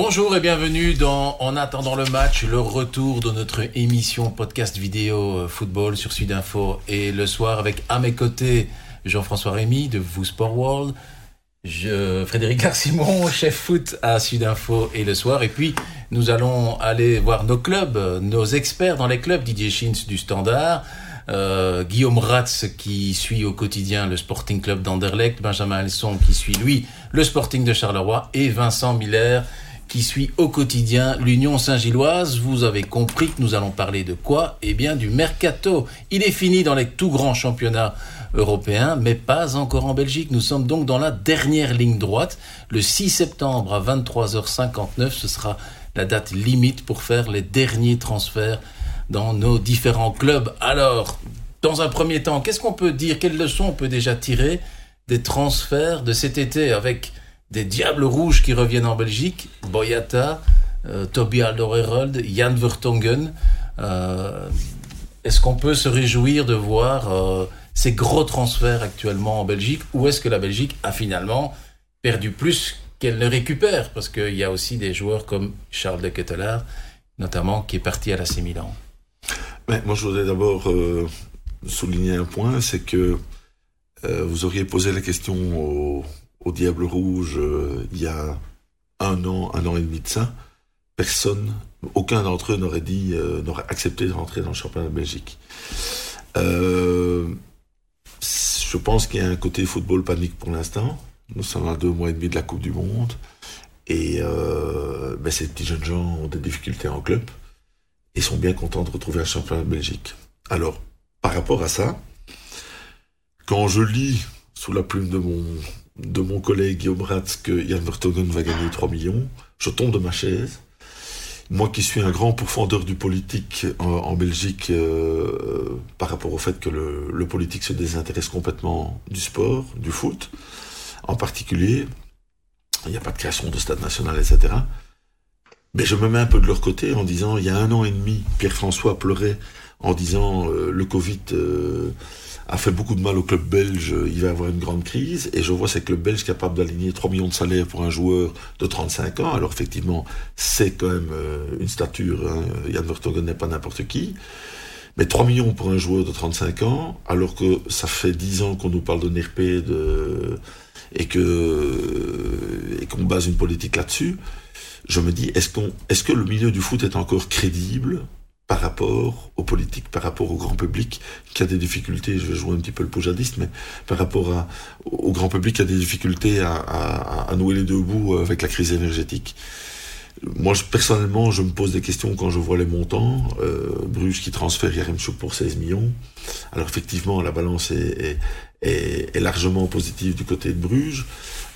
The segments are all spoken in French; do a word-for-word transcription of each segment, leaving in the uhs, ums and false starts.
Bonjour et bienvenue dans En attendant le match, le retour de notre émission podcast vidéo football sur Sud Info et le soir avec à mes côtés Jean-François Rémy de Vous Sport World, je, Frédéric Larsimon, chef foot à Sud Info et le soir, et puis nous allons aller voir nos clubs, nos experts dans les clubs, Didier Schiltz du Standard, euh, Guillaume Ratz qui suit au quotidien le Sporting Club d'Anderlecht, Benjamin Elson qui suit lui le Sporting de Charleroi et Vincent Miller qui suit au quotidien l'Union Saint-Gilloise. Vous avez compris que nous allons parler de quoi ? Eh bien du mercato. Il est fini dans les tout grands championnats européens, mais pas encore en Belgique. Nous sommes donc dans la dernière ligne droite. Le six septembre à vingt-trois heures cinquante-neuf, ce sera la date limite pour faire les derniers transferts dans nos différents clubs. Alors, dans un premier temps, qu'est-ce qu'on peut dire ? Quelles leçons on peut déjà tirer des transferts de cet été avec des Diables Rouges qui reviennent en Belgique, Boyata, euh, Toby Alderweireld, Jan Vertonghen. Euh, est-ce qu'on peut se réjouir de voir euh, ces gros transferts actuellement en Belgique, ou est-ce que la Belgique a finalement perdu plus qu'elle ne récupère ? Parce qu'il y a aussi des joueurs comme Charles De Ketelaere, notamment, qui est parti à l'A C Milan. Mais moi, je voudrais d'abord euh, souligner un point, c'est que euh, vous auriez posé la question au au Diable Rouge, euh, il y a un an, un an et demi de ça, personne, aucun d'entre eux n'aurait dit, euh, n'aurait accepté de rentrer dans le championnat de Belgique. Euh, je pense qu'il y a un côté football panique pour l'instant. Nous sommes à deux mois et demi de la Coupe du Monde. Et euh, ben ces petits jeunes gens ont des difficultés en club et sont bien contents de retrouver un championnat de Belgique. Alors, par rapport à ça, quand je lis sous la plume de mon... de mon collègue Guillaume Ratz que Jan Vertonghen va gagner trois millions, je tombe de ma chaise. Moi qui suis un grand pourfendeur du politique en, en Belgique euh, par rapport au fait que le, le politique se désintéresse complètement du sport, du foot, en particulier, il n'y a pas de création de stade national, et cetera. Mais je me mets un peu de leur côté en disant, il y a un an et demi, Pierre-François pleurait en disant euh, le Covid... Euh, a fait beaucoup de mal au club belge, il va y avoir une grande crise, et je vois ces clubs belges capables d'aligner trois millions de salaires pour un joueur de trente-cinq ans, alors effectivement, c'est quand même une stature, hein. Jan Vertonghen n'est pas n'importe qui, mais trois millions pour un joueur de trente-cinq ans, alors que ça fait dix ans qu'on nous parle de N R P de... et que et qu'on base une politique là-dessus, je me dis, est-ce qu'on, est-ce que le milieu du foot est encore crédible par rapport aux politiques, par rapport au grand public qui a des difficultés, je vais jouer un petit peu le poujadiste, mais par rapport à, au grand public qui a des difficultés à, à, à nouer les deux bouts avec la crise énergétique. Moi, je, personnellement, je me pose des questions quand je vois les montants. Euh, Bruges qui transfère Yaremchuk pour seize millions. Alors effectivement, la balance est, est, est, est largement positive du côté de Bruges.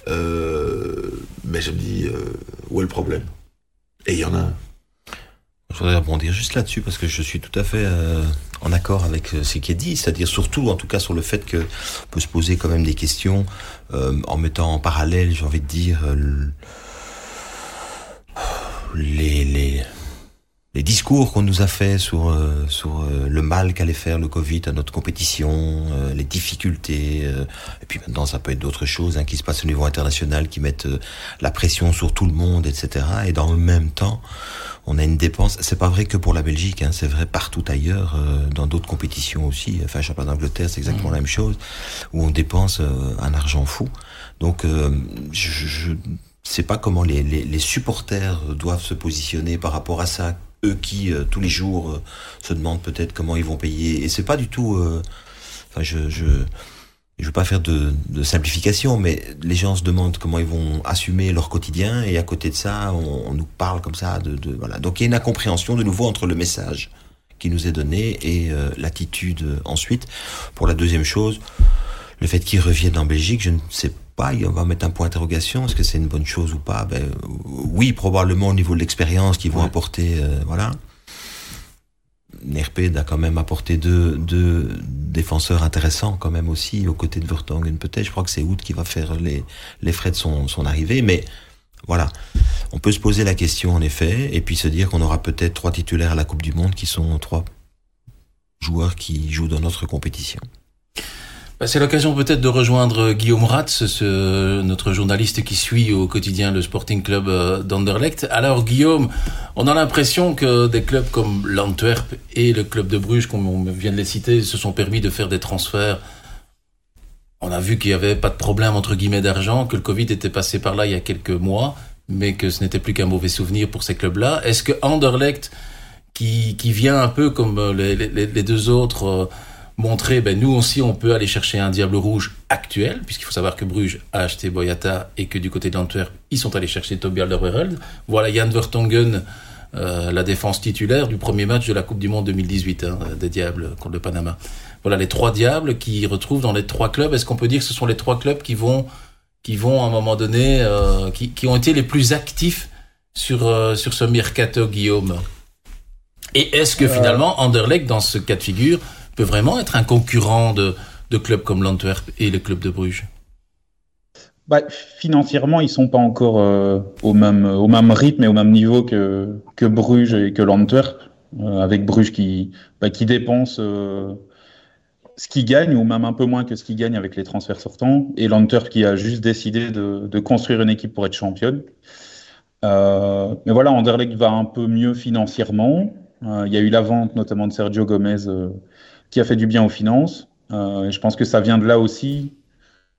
Euh, mais je me dis, euh, où est le problème ? Et il y en a un. Je voudrais rebondir juste là-dessus parce que je suis tout à fait euh, en accord avec ce qui est dit, c'est-à-dire surtout en tout cas sur le fait que on peut se poser quand même des questions euh, en mettant en parallèle, j'ai envie de dire, euh, les, les, les discours qu'on nous a fait sur, euh, sur euh, le mal qu'allait faire le Covid à notre compétition, euh, les difficultés, euh, et puis maintenant ça peut être d'autres choses hein, qui se passent au niveau international, qui mettent euh, la pression sur tout le monde, et cetera. Et dans le même temps, on a une dépense, c'est pas vrai que pour la Belgique, hein, c'est vrai partout ailleurs, euh, dans d'autres compétitions aussi, enfin championnat d'Angleterre, c'est exactement mmh. la même chose, où on dépense euh, un argent fou. Donc, euh, je ne sais pas comment les, les, les supporters doivent se positionner par rapport à ça, eux qui, euh, tous les jours, euh, se demandent peut-être comment ils vont payer, et c'est pas du tout... Euh, enfin, je... je Je veux pas faire de, de simplification, mais les gens se demandent comment ils vont assumer leur quotidien, et à côté de ça, on, on nous parle comme ça de, de voilà. Donc il y a une incompréhension de nouveau entre le message qui nous est donné et euh, l'attitude ensuite. Pour la deuxième chose, le fait qu'ils reviennent en Belgique, je ne sais pas. On va mettre un point d'interrogation. Est-ce que c'est une bonne chose ou pas ? Ben oui, probablement au niveau de l'expérience qu'ils vont ouais. apporter, euh, voilà. N R P a quand même apporté deux, deux défenseurs intéressants quand même aussi, aux côtés de Vertonghen peut-être. Je crois que c'est Hout qui va faire les, les frais de son, son arrivée. Mais voilà, on peut se poser la question en effet, et puis se dire qu'on aura peut-être trois titulaires à la Coupe du Monde qui sont trois joueurs qui jouent dans notre compétition. C'est l'occasion peut-être de rejoindre Guillaume Ratz, ce, notre journaliste qui suit au quotidien le Sporting Club d'Anderlecht. Alors Guillaume, on a l'impression que des clubs comme l'Antwerp et le club de Bruges, comme on vient de les citer, se sont permis de faire des transferts. On a vu qu'il n'y avait pas de problème entre guillemets d'argent, que le Covid était passé par là il y a quelques mois, mais que ce n'était plus qu'un mauvais souvenir pour ces clubs-là. Est-ce que Anderlecht, qui, qui vient un peu comme les, les, les deux autres... montrer, ben nous aussi on peut aller chercher un diable rouge actuel, puisqu'il faut savoir que Bruges a acheté Boyata et que du côté de l'Antwerp ils sont allés chercher Toby Alderweireld. Voilà Jan Vertonghen, euh, la défense titulaire du premier match de la Coupe du Monde deux mille dix-huit hein, des Diables contre le Panama. Voilà les trois Diables qui retrouvent dans les trois clubs. Est-ce qu'on peut dire que ce sont les trois clubs qui vont, qui vont à un moment donné, euh, qui, qui ont été les plus actifs sur, euh, sur ce mercato, Guillaume? Et est-ce que finalement Anderlecht dans ce cas de figure peut vraiment être un concurrent de, de clubs comme l'Antwerp et les clubs de Bruges? Bah, financièrement, ils ne sont pas encore euh, au, même, au même rythme et au même niveau que, que Bruges et que l'Antwerp, euh, avec Bruges qui, bah, qui dépense euh, ce qu'ils gagnent, ou même un peu moins que ce qu'ils gagnent avec les transferts sortants, et l'Antwerp qui a juste décidé de, de construire une équipe pour être championne. Euh, mais voilà, Anderlecht va un peu mieux financièrement. Il euh, y a eu la vente notamment de Sergio Gomez, euh, qui a fait du bien aux finances. Euh, je pense que ça vient de là aussi,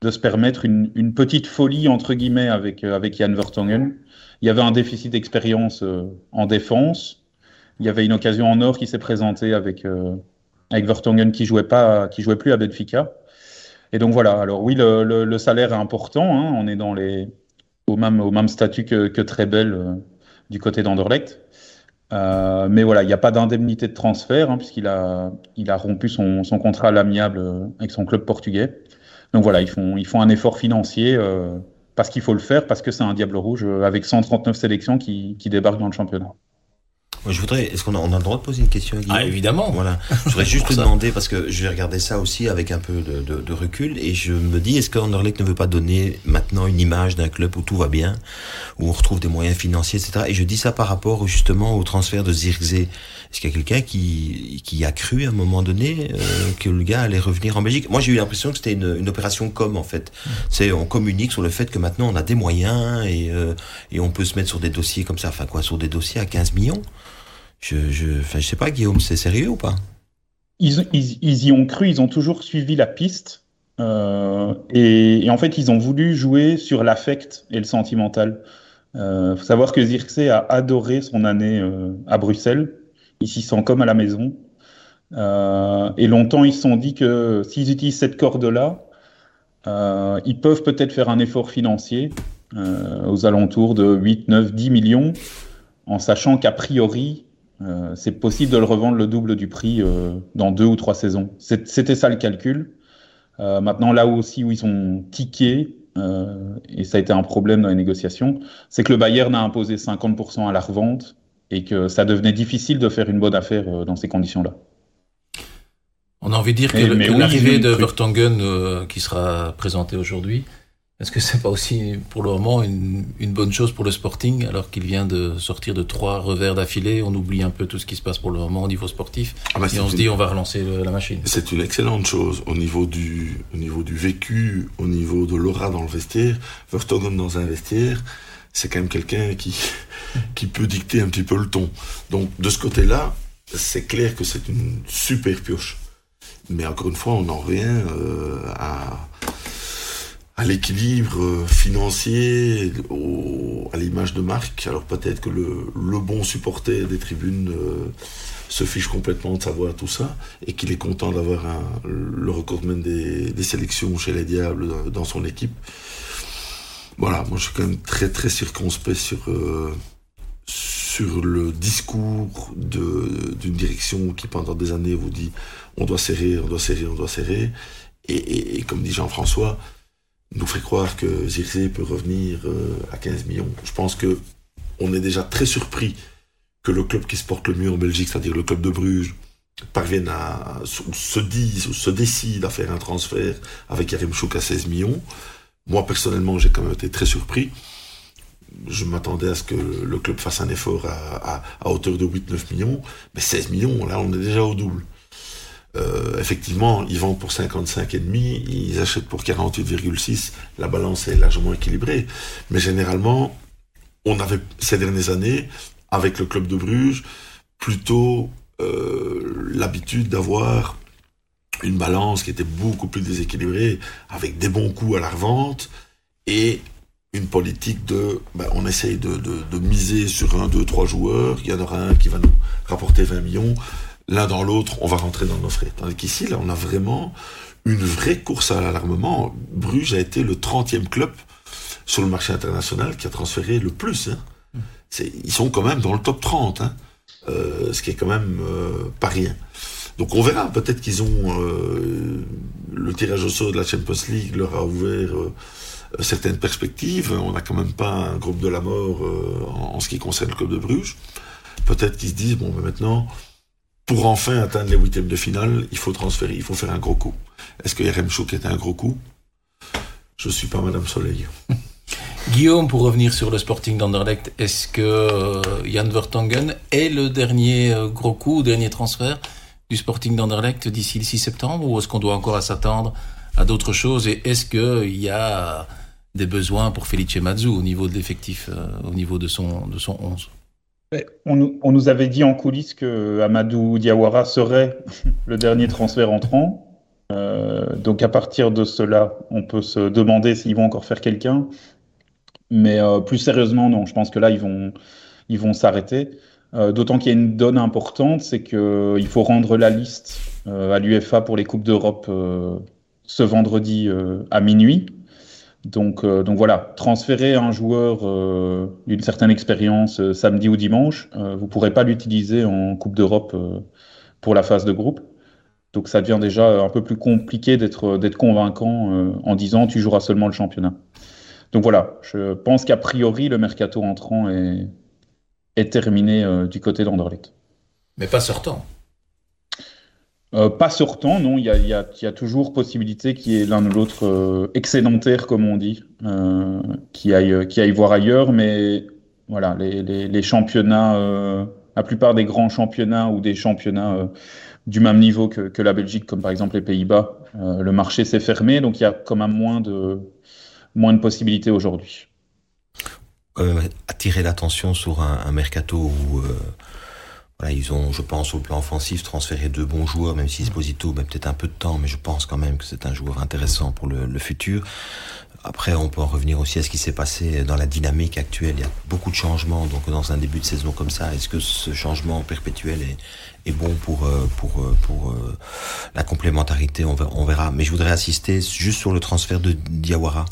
de se permettre une, une petite folie, entre guillemets, avec, euh, avec Jan Vertonghen. Il y avait un déficit d'expérience euh, en défense. Il y avait une occasion en or qui s'est présentée avec, euh, avec Vertonghen qui ne jouait, jouait plus à Benfica. Et donc voilà, alors oui, le, le, le salaire est important. Hein. On est dans les, au, même, au même statut que, que Trebel euh, du côté d'Anderlecht. Euh, mais voilà, il n'y a pas d'indemnité de transfert, hein, puisqu'il a, il a rompu son, son contrat à l'amiable avec son club portugais. Donc voilà, ils font, ils font un effort financier euh, parce qu'il faut le faire, parce que c'est un diable rouge avec cent trente-neuf sélections qui, qui débarquent dans le championnat. Je voudrais, est-ce qu'on a, on a le droit de poser une question, Guillaume? Ah, évidemment. Voilà. Je voudrais juste te demander, parce que je vais regarder ça aussi avec un peu de, de, de recul, et je me dis, est-ce qu'Anderlecht ne veut pas donner maintenant une image d'un club où tout va bien, où on retrouve des moyens financiers, et cetera. Et je dis ça par rapport, justement, au transfert de Zirkzee. Est-ce qu'il y a quelqu'un qui, qui a cru, à un moment donné, euh, que le gars allait revenir en Belgique? Moi, j'ai eu l'impression que c'était une, une opération com, en fait. C'est, on communique sur le fait que maintenant, on a des moyens, et, euh, et on peut se mettre sur des dossiers comme ça, enfin, quoi, sur des dossiers à quinze millions. Je je, enfin, je sais pas, Guillaume, c'est sérieux ou pas? ils, ils, ils y ont cru, ils ont toujours suivi la piste. Euh, et, et en fait, ils ont voulu jouer sur l'affect et le sentimental. Il euh, faut savoir que Zirkzee a adoré son année euh, à Bruxelles. Il s'y sent comme à la maison. Euh, et longtemps, ils se sont dit que s'ils utilisent cette corde-là, euh, ils peuvent peut-être faire un effort financier euh, aux alentours de huit, neuf, dix millions, en sachant qu'a priori, Euh, c'est possible de le revendre le double du prix euh, dans deux ou trois saisons. C'est, c'était ça le calcul. Euh, maintenant, là aussi où ils ont tiqué, euh, et ça a été un problème dans les négociations, c'est que le Bayern a imposé cinquante pour cent à la revente et que ça devenait difficile de faire une bonne affaire euh, dans ces conditions-là. On a envie de dire que, le, que oui, l'arrivée de Vertonghen euh, qui sera présentée aujourd'hui, est-ce que c'est pas aussi, pour le moment, une, une bonne chose pour le Sporting, alors qu'il vient de sortir de trois revers d'affilée? On oublie un peu tout ce qui se passe pour le moment au niveau sportif, ah bah et on une... se dit on va relancer le, la machine. C'est une excellente chose au niveau du, au niveau du vécu, au niveau de l'aura dans le vestiaire. Vertonghen dans un vestiaire, c'est quand même quelqu'un qui, qui peut dicter un petit peu le ton. Donc de ce côté-là, c'est clair que c'est une super pioche. Mais encore une fois, on en revient euh, à... à l'équilibre financier, au, à l'image de marque. Alors peut-être que le, le bon supporter des tribunes euh, se fiche complètement de savoir tout ça et qu'il est content d'avoir un, le recordman des, des sélections chez les Diables dans, dans son équipe. Voilà, moi je suis quand même très très circonspect sur, euh, sur le discours de, d'une direction qui pendant des années vous dit on doit serrer, on doit serrer, on doit serrer. Et, et, et comme dit Jean-François, nous fait croire que Zirkzee peut revenir euh, à quinze millions. Je pense que on est déjà très surpris que le club qui se porte le mieux en Belgique, c'est-à-dire le club de Bruges, parvienne à, ou se dise, ou se décide à faire un transfert avec Yaremchuk à seize millions. Moi, personnellement, j'ai quand même été très surpris. Je m'attendais à ce que le club fasse un effort à, à, à hauteur de huit neuf millions. Mais seize millions, là, on est déjà au double. Euh, effectivement, ils vendent pour cinquante-cinq virgule cinq, ils achètent pour quarante-huit virgule six, la balance est largement équilibrée. Mais généralement, on avait, ces dernières années, avec le club de Bruges, plutôt euh, l'habitude d'avoir une balance qui était beaucoup plus déséquilibrée, avec des bons coups à la revente, et une politique de... Ben, on essaye de, de, de miser sur un, deux, trois joueurs, il y en aura un qui va nous rapporter vingt millions... L'un dans l'autre, on va rentrer dans nos frais. Tandis qu'ici, là, on a vraiment une vraie course à l'armement. Bruges a été le trentième club sur le marché international qui a transféré le plus. Hein. C'est, ils sont quand même dans le top trente, hein. Euh, ce qui est quand même euh, pas rien. Donc on verra, peut-être qu'ils ont... Euh, le tirage au sort de la Champions League leur a ouvert euh, certaines perspectives. On n'a quand même pas un groupe de la mort euh, en, en ce qui concerne le club de Bruges. Peut-être qu'ils se disent, bon, ben maintenant... Pour enfin atteindre les huitièmes de finale, il faut transférer, il faut faire un gros coup. Est-ce que Yaremchuk était un gros coup ? Je ne suis pas Madame Soleil. Guillaume, pour revenir sur le Sporting d'Anderlecht, est-ce que euh, Jan Vertonghen est le dernier euh, gros coup, dernier transfert du Sporting d'Anderlecht d'ici le six septembre ? Ou est-ce qu'on doit encore s'attendre à d'autres choses ? Et est-ce qu'il y a des besoins pour Felice Mazzu au niveau de l'effectif, euh, au niveau de son, de son onze ? On, on nous avait dit en coulisses que Amadou Diawara serait le dernier transfert entrant. Euh, donc à partir de cela, on peut se demander s'ils vont encore faire quelqu'un. Mais euh, plus sérieusement, non. Je pense que là, ils vont, ils vont s'arrêter. Euh, d'autant qu'il y a une donne importante, c'est qu'il faut rendre la liste euh, à l'UEFA pour les Coupes d'Europe euh, ce vendredi euh, à minuit. Donc, euh, donc voilà, transférer un joueur euh, d'une certaine expérience euh, samedi ou dimanche, euh, vous ne pourrez pas l'utiliser en Coupe d'Europe euh, pour la phase de groupe. Donc ça devient déjà un peu plus compliqué d'être, d'être convaincant euh, en disant tu joueras seulement le championnat. Donc voilà, je pense qu'a priori le mercato entrant est, est terminé euh, du côté d'Anderlecht. Mais pas sortant. Euh, pas sortant, non, il y a, y a, y a toujours possibilité qu'il y ait l'un ou l'autre euh, excédentaire, comme on dit, euh, qui aille, qui aille voir ailleurs, mais voilà, les, les, les championnats, euh, la plupart des grands championnats ou des championnats euh, du même niveau que, que la Belgique, comme par exemple les Pays-Bas, euh, le marché s'est fermé, donc il y a quand même moins de, moins de possibilités aujourd'hui. Quand même attirer l'attention sur un, un mercato où... Euh... Voilà, ils ont, je pense, sur le plan offensif, transféré deux bons joueurs, même si Esposito met peut-être un peu de temps, mais je pense quand même que c'est un joueur intéressant pour le, le futur. Après, on peut en revenir aussi à ce qui s'est passé dans la dynamique actuelle. Il y a beaucoup de changements, donc dans un début de saison comme ça, est-ce que ce changement perpétuel est, est bon pour, pour, pour, pour la complémentarité ? On verra, on verra. Mais je voudrais insister juste sur le transfert de Diawara.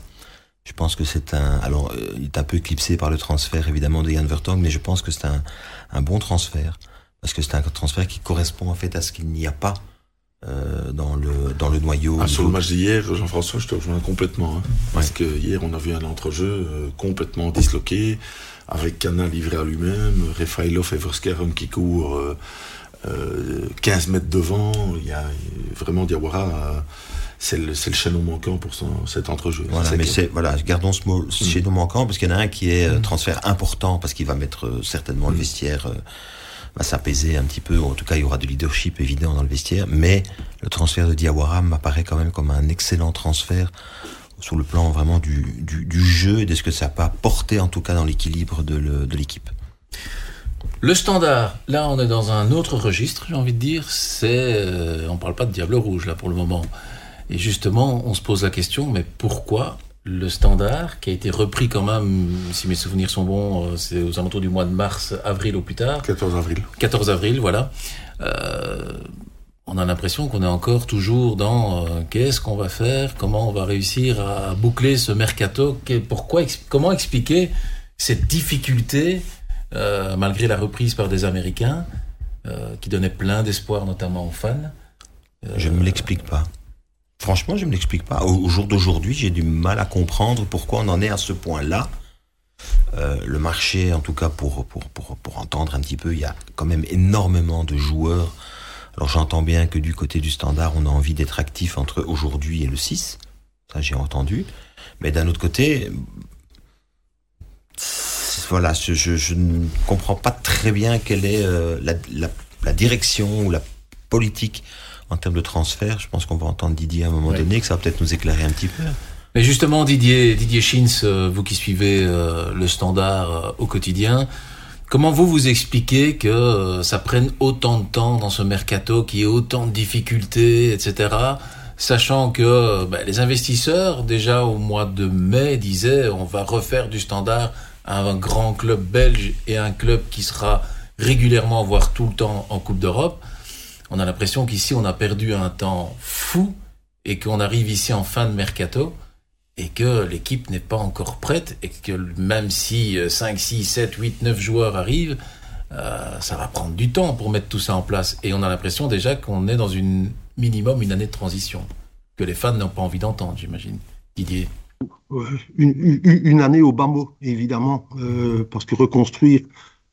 Je pense que c'est un... Alors, il est un peu éclipsé par le transfert, évidemment, de Jan Vertonghen, mais je pense que c'est un, un bon transfert. Parce que c'est un transfert qui correspond en fait à ce qu'il n'y a pas euh, dans le dans le noyau. Ah, sur le match d'hier, Jean-François, je te rejoins complètement. Hein, ouais. Parce que hier, on a vu un entrejeu euh, complètement disloqué, avec Cana livré à lui-même, Refailov et Verskaram qui courent euh, euh, quinze mètres devant. Il y a vraiment Diawara. Euh, C'est le, c'est le chaînon manquant pour son, cet entrejeu. Voilà, c'est mais c'est, voilà, gardons ce mot, ce mmh. chaînon manquant, parce qu'il y en a un qui est mmh. transfert important, parce qu'il va mettre euh, certainement mmh. le vestiaire, euh, va s'apaiser un petit peu, en tout cas il y aura du leadership évident dans le vestiaire, mais le transfert de Diawara m'apparaît quand même comme un excellent transfert sur le plan vraiment du, du, du jeu et de ce que ça peut apporter en tout cas dans l'équilibre de, le, de l'équipe. Le Standard, là on est dans un autre registre, j'ai envie de dire, c'est, euh, on ne parle pas de Diable Rouge là pour le moment. Et justement, on se pose la question, mais pourquoi le Standard, qui a été repris quand même, si mes souvenirs sont bons, c'est aux alentours du mois de mars, avril au plus tard. quatorze avril. quatorze avril, voilà. Euh, on a l'impression qu'on est encore toujours dans euh, qu'est-ce qu'on va faire, comment on va réussir à boucler ce mercato, pourquoi, comment expliquer cette difficulté, euh, malgré la reprise par des Américains, euh, qui donnaient plein d'espoir, notamment aux fans. Euh, Je ne me l'explique pas. Franchement, je ne me l'explique pas. Au jour d'aujourd'hui, j'ai du mal à comprendre pourquoi on en est à ce point-là. Euh, le marché, en tout cas, pour, pour, pour, pour entendre un petit peu, il y a quand même énormément de joueurs. Alors, j'entends bien que du côté du Standard, on a envie d'être actif entre aujourd'hui et le six. Ça, j'ai entendu. Mais d'un autre côté, voilà, je, je, je ne comprends pas très bien quelle est euh, la, la, la direction ou la politique en termes de transfert, je pense qu'on va entendre Didier à un moment ouais. donné, que ça va peut-être nous éclairer un petit peu. Mais justement, Didier, Didier Schiltz, vous qui suivez le Standard au quotidien, comment vous vous expliquez que ça prenne autant de temps dans ce mercato, qu'il y ait autant de difficultés, et cetera, sachant que ben, les investisseurs, déjà au mois de mai, disaient on va refaire du Standard un grand club belge et un club qui sera régulièrement, voire tout le temps, en Coupe d'Europe. On a l'impression qu'ici, on a perdu un temps fou et qu'on arrive ici en fin de mercato. Et que l'équipe n'est pas encore prête et que même si cinq, six, sept, huit, neuf joueurs arrivent, euh, ça va prendre du temps pour mettre tout ça en place. Et on a l'impression déjà qu'on est dans une minimum une année de transition, que les fans n'ont pas envie d'entendre, j'imagine. Didier ? Une, une, une année au bas mot, évidemment, euh, parce que reconstruire,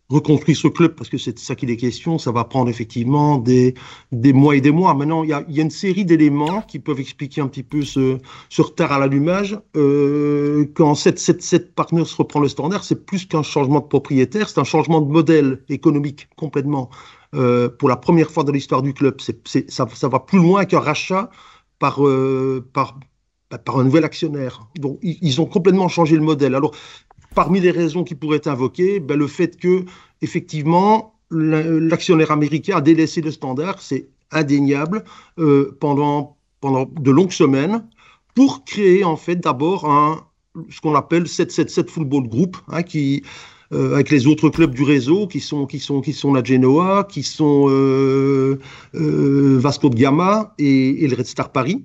reconstruire ce club, parce que c'est de ça qu'il est question, ça va prendre effectivement des, des mois et des mois. Maintenant, il y a, y a une série d'éléments qui peuvent expliquer un petit peu ce, ce retard à l'allumage. Euh, quand sept cent soixante-dix-sept Partners reprend le Standard, c'est plus qu'un changement de propriétaire, c'est un changement de modèle économique complètement. Euh, pour la première fois dans l'histoire du club, c'est, c'est, ça, ça va plus loin qu'un rachat par... Euh, par par un nouvel actionnaire. Donc, ils ont complètement changé le modèle. Alors, parmi les raisons qui pourraient être invoquées, ben, le fait que, effectivement, l'actionnaire américain a délaissé le Standard, c'est indéniable, euh, pendant, pendant de longues semaines, pour créer, en fait, d'abord un, ce qu'on appelle sept cent soixante-dix-sept Football Group, hein, qui... Euh, avec les autres clubs du réseau qui sont qui sont qui sont la Genoa, qui sont euh, euh, Vasco de Gama et, et le Red Star Paris.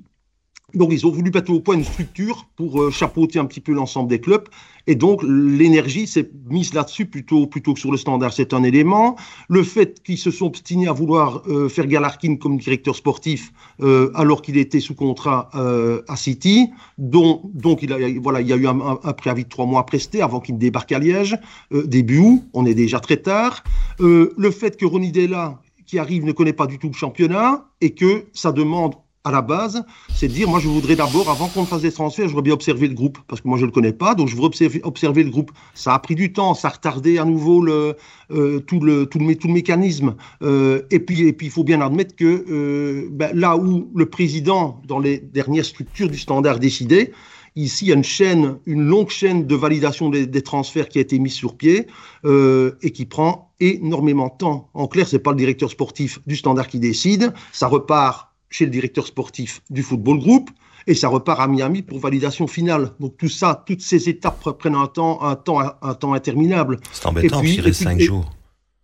Donc, ils ont voulu mettre au point une structure pour euh, chapeauter un petit peu l'ensemble des clubs. Et donc, l'énergie s'est mise là-dessus plutôt, plutôt que sur le Standard. C'est un élément. Le fait qu'ils se sont obstinés à vouloir euh, faire Galarkin comme directeur sportif euh, alors qu'il était sous contrat euh, à City. Donc, donc il, a, voilà, il y a eu un, un, un préavis de trois mois à prester avant qu'il débarque à Liège. Euh, début août, on est déjà très tard. Euh, le fait que Ronny Deila, qui arrive, ne connaît pas du tout le championnat et que ça demande... à la base, c'est de dire, moi je voudrais d'abord, avant qu'on fasse des transferts, je voudrais bien observer le groupe, parce que moi je ne le connais pas, donc je voudrais observer, observer le groupe. Ça a pris du temps, ça a retardé à nouveau le, euh, tout, le, tout, le, tout le mécanisme. Euh, et puis et puis, il faut bien admettre que euh, ben, là où le président, dans les dernières structures du Standard, décidait, ici il y a une chaîne, une longue chaîne de validation des, des transferts qui a été mise sur pied euh, et qui prend énormément de temps. En clair, ce n'est pas le directeur sportif du Standard qui décide, ça repart chez le directeur sportif du Football Group, et ça repart à Miami pour validation finale. Donc tout ça, toutes ces étapes prennent un temps, un temps, un temps interminable. C'est embêtant, puis, il reste cinq jours.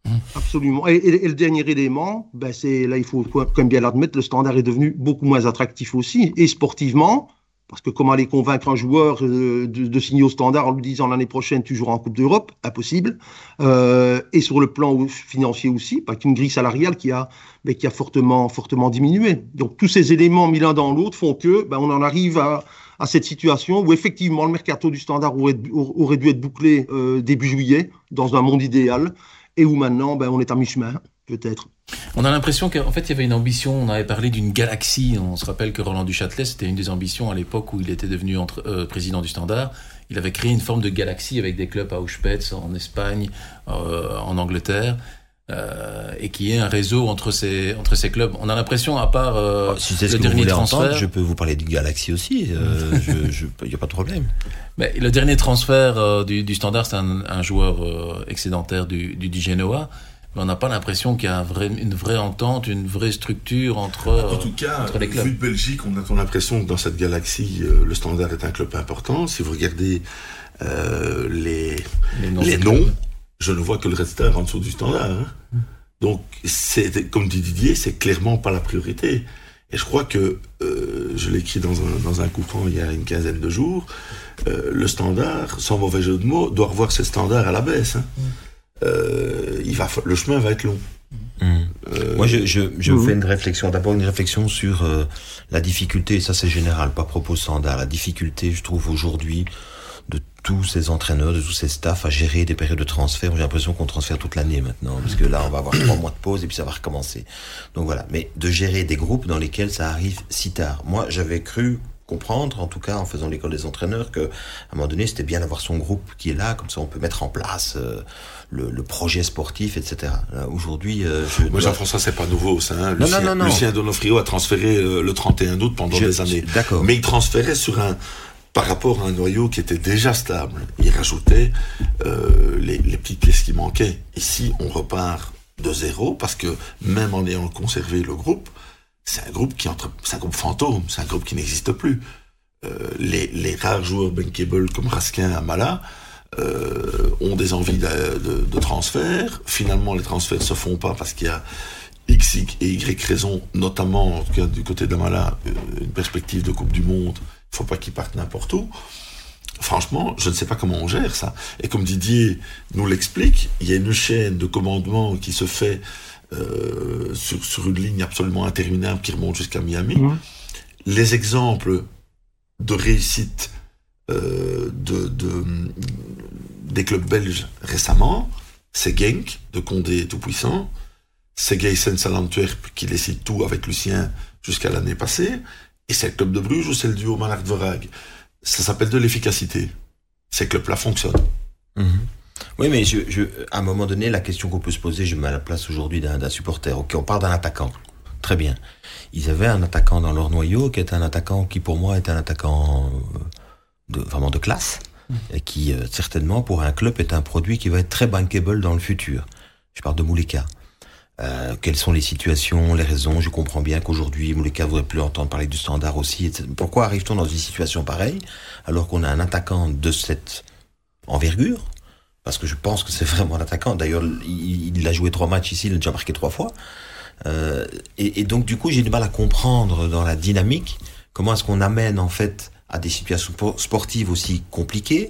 Et, absolument. Et, et, et le dernier élément, ben c'est, là il faut quand même bien l'admettre, le Standard est devenu beaucoup moins attractif aussi, et sportivement, parce que comment aller convaincre un joueur de, de signer au Standard en lui disant l'année prochaine tu joueras en Coupe d'Europe, impossible. Euh, et sur le plan financier aussi, avec une grille salariale qui a, mais qui a fortement, fortement diminué. Donc tous ces éléments mis l'un dans l'autre font que ben, on en arrive à, à cette situation où effectivement le mercato du Standard aurait, aurait dû être bouclé euh, début juillet dans un monde idéal et où maintenant ben, on est à mi-chemin peut-être. On a l'impression qu'en fait, il y avait une ambition, on avait parlé d'une galaxie. On se rappelle que Roland Duchâtelet, c'était une des ambitions à l'époque où il était devenu entre, euh, président du Standard. Il avait créé une forme de galaxie avec des clubs à Auschwitz, en Espagne, euh, en Angleterre, euh, et qui est un réseau entre ces, entre ces clubs. On a l'impression, à part euh, si c'est ce le dernier transfert... Entendre, je peux vous parler d'une galaxie aussi, euh, il n'y a pas de problème. Mais le dernier transfert euh, du, du Standard, c'est un, un joueur euh, excédentaire du, du, du Genoa. Mais on n'a pas l'impression qu'il y a un vrai, une vraie entente, une vraie structure entre, en tout cas, entre les clubs. En tout cas, vu de Belgique, on a l'impression que dans cette galaxie, le Standard est un club important. Si vous regardez euh, les, les noms, les noms je ne vois que le Red Star en dessous du Standard. Hein. Mmh. Donc, c'est, comme dit Didier, c'est clairement pas la priorité. Et je crois que, euh, je l'ai écrit dans un, dans un coupant il y a une quinzaine de jours, euh, le Standard, sans mauvais jeu de mots, doit revoir ses standards à la baisse. Hein. Mmh. Euh, il va, le chemin va être long. Mmh. Euh, Moi, je, je, je oui. fais une réflexion. D'abord, une réflexion sur euh, la difficulté, et ça c'est général, pas propos standard, la difficulté, je trouve, aujourd'hui, de tous ces entraîneurs, de tous ces staffs à gérer des périodes de transfert. J'ai l'impression qu'on transfère toute l'année maintenant, parce que là, on va avoir trois mois de pause et puis ça va recommencer. Donc voilà. Mais de gérer des groupes dans lesquels ça arrive si tard. Moi, j'avais cru comprendre, en tout cas en faisant l'école des entraîneurs, qu'à un moment donné, c'était bien d'avoir son groupe qui est là, comme ça on peut mettre en place euh, le, le projet sportif, et cetera. Là, aujourd'hui, euh, je moi, dois... Jean-François, c'est pas nouveau, ça. Hein. Non, Lucien, non, non, non. Lucien Donofrio a transféré euh, le trente et un août pendant je, des années. Je, d'accord. Mais il transférait sur un... par rapport à un noyau qui était déjà stable. Il rajoutait euh, les, les petites pièces qui manquaient. Ici, on repart de zéro, parce que même en ayant conservé le groupe, c'est un groupe qui entre, c'est un groupe fantôme, c'est un groupe qui n'existe plus. Euh, les, les rares joueurs bankable comme Raskin, Amallah, euh, ont des envies de, de, de transfert. Finalement, les transferts se font pas parce qu'il y a X et Y raisons, notamment en tout cas, du côté d'Amallah, une perspective de Coupe du Monde. Il ne faut pas qu'ils partent n'importe où. Franchement, je ne sais pas comment on gère ça. Et comme Didier nous l'explique, il y a une chaîne de commandement qui se fait euh, sur, sur une ligne absolument interminable qui remonte jusqu'à Miami. Mmh. Les exemples de réussite euh, de, de, des clubs belges récemment, c'est Genk, de Condé tout-puissant, c'est Geyssens à l'Antwerp qui décide tout avec Lucien jusqu'à l'année passée, et c'est le club de Bruges ou c'est le duo Malherbe-Verhaeghe. Ça s'appelle de l'efficacité. Ces clubs-là fonctionnent. Mmh. Oui, mais je, je, à un moment donné, la question qu'on peut se poser, je me mets à la place aujourd'hui d'un, d'un supporter. Ok, on part d'un attaquant. Très bien. Ils avaient un attaquant dans leur noyau qui est un attaquant qui, pour moi, est un attaquant de, vraiment de classe mmh. et qui, euh, certainement, pour un club, est un produit qui va être très bankable dans le futur. Je parle de Moulika. Euh, quelles sont les situations, les raisons. Je comprends bien qu'aujourd'hui, Moulika ne voudrait plus entendre parler du standard aussi. et cetera. Pourquoi arrive-t-on dans une situation pareille, alors qu'on a un attaquant de cette envergure? Parce que je pense que c'est vraiment un attaquant. D'ailleurs, il, il a joué trois matchs ici, il a déjà marqué trois fois. Euh, et, et donc, du coup, j'ai du mal à comprendre dans la dynamique comment est-ce qu'on amène, en fait, à des situations sportives aussi compliquées.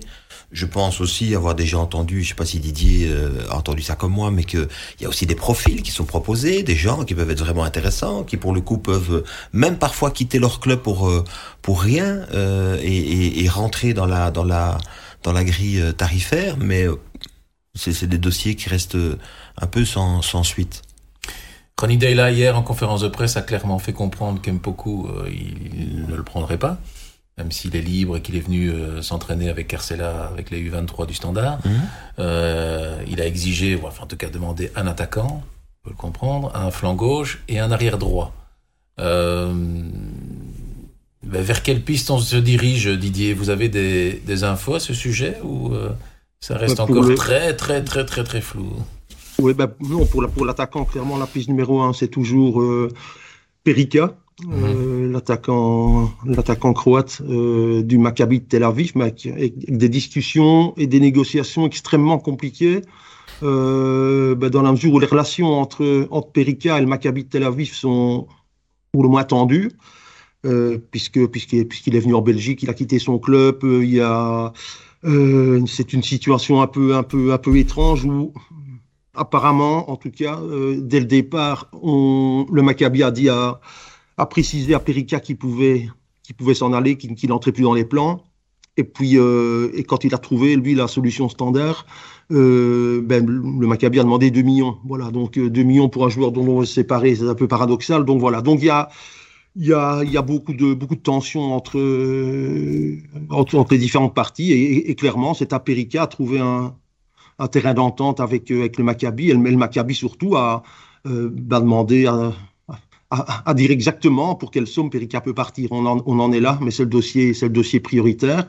Je pense aussi avoir déjà entendu, je sais pas si Didier euh, a entendu ça comme moi, mais que il y a aussi des profils qui sont proposés, des gens qui peuvent être vraiment intéressants, qui pour le coup peuvent euh, même parfois quitter leur club pour euh, pour rien euh, et, et, et rentrer dans la dans la dans la grille euh, tarifaire, mais euh, c'est, c'est des dossiers qui restent un peu sans sans suite. Ronny Deila hier en conférence de presse a clairement fait comprendre qu'Mpoku euh, il ne le prendrait pas. Même s'il est libre et qu'il est venu euh, s'entraîner avec Carcella, avec les U vingt-trois du Standard, mmh. euh, il a exigé, enfin en tout cas demandé un attaquant, on peut le comprendre, un flanc gauche et un arrière droit. Euh, ben, vers quelle piste on se dirige, Didier? Vous avez des, des infos à ce sujet ou euh, ça reste encore les... très très très très très flou? Oui, ben non, pour, la, pour l'attaquant, clairement la piste numéro un, c'est toujours euh, Perica. Mmh. Euh, l'attaquant, l'attaquant croate euh, du Maccabi Tel Aviv, mec, avec des discussions et des négociations extrêmement compliquées, euh, ben dans la mesure où les relations entre, entre Perica et le Maccabi Tel Aviv sont pour le moins tendues, euh, puisque, puisqu'il, puisqu'il est venu en Belgique, il a quitté son club, euh, il y a, euh, c'est une situation un peu, un peu, un peu étrange où... Apparemment, en tout cas, euh, dès le départ, on, le Maccabi a dit à a précisé à Perica qu'il pouvait, qu'il pouvait s'en aller, qu'il, qu'il n'entrait plus dans les plans. Et puis, euh, et quand il a trouvé, lui, la solution standard, euh, ben, le Maccabi a demandé deux millions. Voilà, donc euh, deux millions pour un joueur dont on veut se séparer, c'est un peu paradoxal. Donc voilà, donc il y a, y a, y a beaucoup, de, beaucoup de tensions entre, euh, entre, entre les différentes parties. Et, et, et clairement, c'est à Perica à trouver un, un terrain d'entente avec, euh, avec le Maccabi. Et le, le Maccabi, surtout, a euh, ben, demandé... à, À, à dire exactement pour quelle somme Perica peut partir. On en, on en est là, mais c'est le dossier, c'est le dossier prioritaire.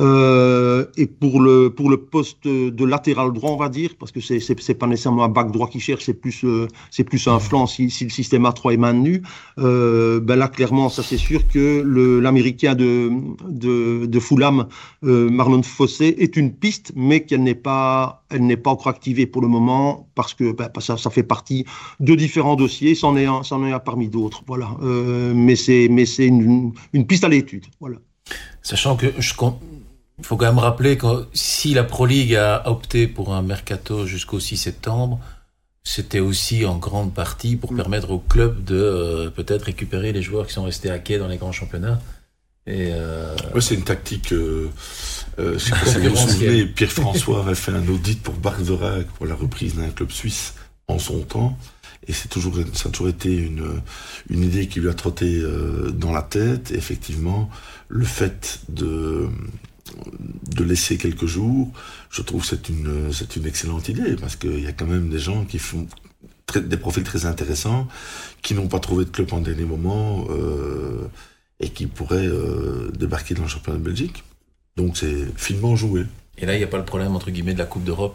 Euh, et pour le, pour le poste de latéral droit, on va dire, parce que c'est, c'est, c'est pas nécessairement un back droit qui cherche, c'est plus, euh, c'est plus un flanc si, si le système A trois est maintenu. Euh, ben là, clairement, ça c'est sûr que le, l'américain de, de, de Fulham, euh, Marlon Fossé, est une piste, mais qu'elle n'est pas, elle n'est pas encore activée pour le moment, parce que ben, ça, ça fait partie de différents dossiers, c'en est un, c'en est un parmi d'autres. Voilà. Euh, mais c'est, mais c'est une, une piste à l'étude. Voilà. Sachant que je compte. Il faut quand même rappeler que si la Pro League a opté pour un mercato jusqu'au six septembre, c'était aussi en grande partie pour mmh. permettre aux clubs de euh, peut-être récupérer les joueurs qui sont restés à quai dans les grands championnats. Et, euh, ouais, c'est une tactique. Euh, euh, je sais pas si vous vous souvenez, Pierre-François avait fait un audit pour Barderag pour la reprise d'un club suisse en son temps. Et c'est toujours, ça a toujours été une, une idée qui lui a trotté dans la tête. Et effectivement, le fait de, de laisser quelques jours, je trouve que c'est une, c'est une excellente idée, parce qu'il y a quand même des gens qui font très, des profils très intéressants, qui n'ont pas trouvé de club en dernier moment euh, et qui pourraient euh, débarquer dans le championnat de Belgique. Donc c'est finement joué. Et là, il n'y a pas le problème, entre guillemets, de la Coupe d'Europe,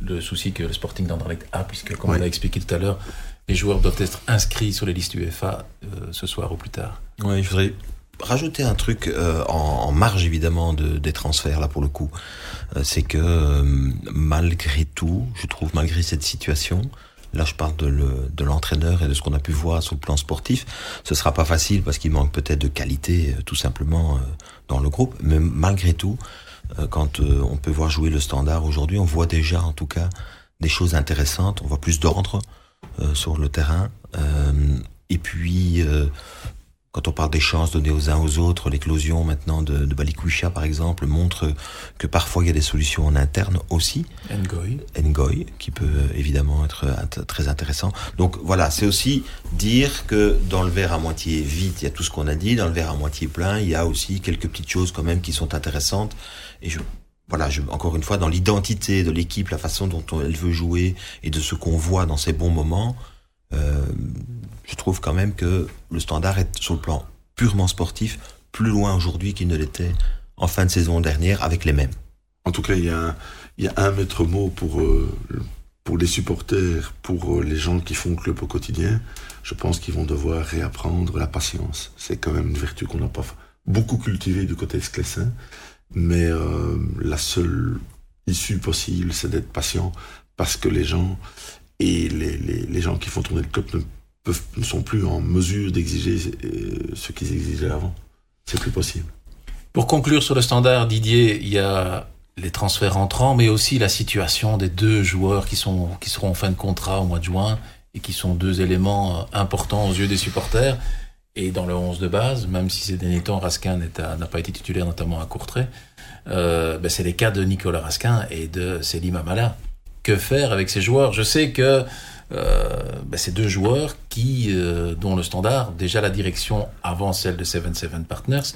le souci que le Sporting d'Anderlecht a, puisque, comme ouais. on l'a expliqué tout à l'heure, les joueurs doivent être inscrits sur les listes UEFA euh, ce soir ou plus tard. Oui, je voudrais rajouter un truc euh, en, en marge, évidemment, de, des transferts, là, pour le coup. Euh, c'est que, euh, malgré tout, je trouve, malgré cette situation... Là, je parle de, le, de l'entraîneur et de ce qu'on a pu voir sur le plan sportif. Ce sera pas facile parce qu'il manque peut-être de qualité, tout simplement, dans le groupe. Mais malgré tout, quand on peut voir jouer le Standard aujourd'hui, on voit déjà, en tout cas, des choses intéressantes. On voit plus d'ordre sur le terrain. Et puis, quand on parle des chances données aux uns aux autres, l'éclosion maintenant de, de Balikwisha, par exemple, montre que parfois il y a des solutions en interne aussi. Ngoy. Ngoy, qui peut évidemment être int- très intéressant. Donc voilà, c'est aussi dire que dans le verre à moitié vide, il y a tout ce qu'on a dit, dans le verre à moitié plein, il y a aussi quelques petites choses quand même qui sont intéressantes. Et je, voilà, je, encore une fois, dans l'identité de l'équipe, la façon dont on, elle veut jouer et de ce qu'on voit dans ces bons moments, euh, je trouve quand même que le Standard est, sur le plan purement sportif, plus loin aujourd'hui qu'il ne l'était en fin de saison dernière avec les mêmes. En tout cas, il y a un, il y a un maître mot pour, euh, pour les supporters, pour euh, les gens qui font le club au quotidien. Je pense qu'ils vont devoir réapprendre la patience. C'est quand même une vertu qu'on n'a pas beaucoup cultivée du côté esclessin, mais euh, la seule issue possible, c'est d'être patient, parce que les gens et les, les, les gens qui font tourner le club ne Peuvent, ne sont plus en mesure d'exiger ce qu'ils exigeaient avant. C'est plus possible. Pour conclure sur le Standard, Didier, il y a les transferts entrants, mais aussi la situation des deux joueurs qui, sont, qui seront en fin de contrat au mois de juin et qui sont deux éléments importants aux yeux des supporters. Et dans le onze de base, même si ces derniers temps, Raskin n'a pas été titulaire, notamment à Courtrai, euh, ben c'est les cas de Nicolas Raskin et de Selim Amallah. Que faire avec ces joueurs ? Je sais que Euh, ben ces deux joueurs qui, euh, dont le Standard, déjà la direction avant celle de sept cent soixante-dix-sept Partners,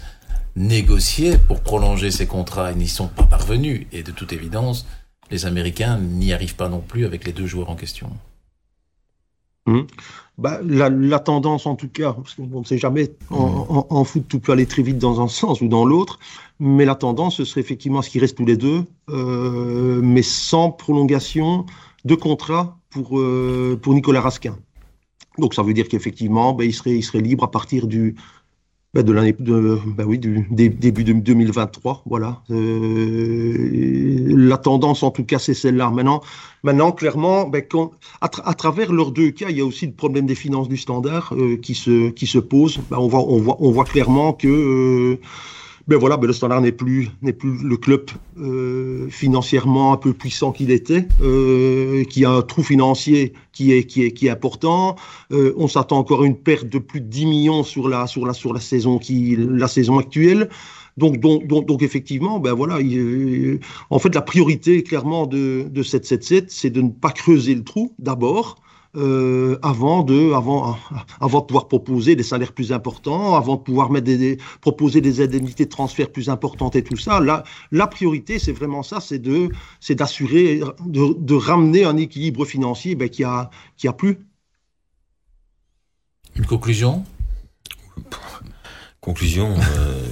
négociait pour prolonger ces contrats. Ils n'y sont pas parvenus. Et de toute évidence, les Américains n'y arrivent pas non plus avec les deux joueurs en question. Mmh. Bah, la, la tendance, en tout cas, parce qu'on ne sait jamais, en, en, en foot, tout peut aller très vite dans un sens ou dans l'autre, mais la tendance, ce serait effectivement ce qui reste tous les deux, euh, mais sans prolongation de contrat pour, euh, pour Nicolas Raskin. Donc ça veut dire qu'effectivement, ben, il serait, il serait libre à partir du, ben, de l'année, de, ben, oui, du dé, début de deux mille vingt-trois. Voilà. Euh, la tendance, en tout cas, c'est celle-là. Maintenant, maintenant clairement, ben, quand, à, tra- à travers leurs deux cas, il y a aussi le problème des finances du Standard euh, qui se, qui se pose. Ben, on, voit, on, voit, on voit clairement que... Euh, Ben voilà, ben le Standard n'est plus, n'est plus le club euh, financièrement un peu puissant qu'il était, euh, qui a un trou financier qui est, qui est, qui est important. Euh, on s'attend encore à une perte de plus de dix millions sur la, sur la, sur la saison qui, la saison actuelle. Donc, donc, donc, donc effectivement, ben voilà, il, en fait, la priorité clairement de, de sept cent soixante-dix-sept, c'est de ne pas creuser le trou d'abord. Euh, avant de, avant, avant de pouvoir proposer des salaires plus importants, avant de pouvoir mettre des, des, proposer des indemnités de transfert plus importantes et tout ça. Là, la priorité, c'est vraiment ça, c'est de, c'est d'assurer, de, de ramener un équilibre financier, ben, qui a, qui a plus. Une conclusion ? Conclusion, euh,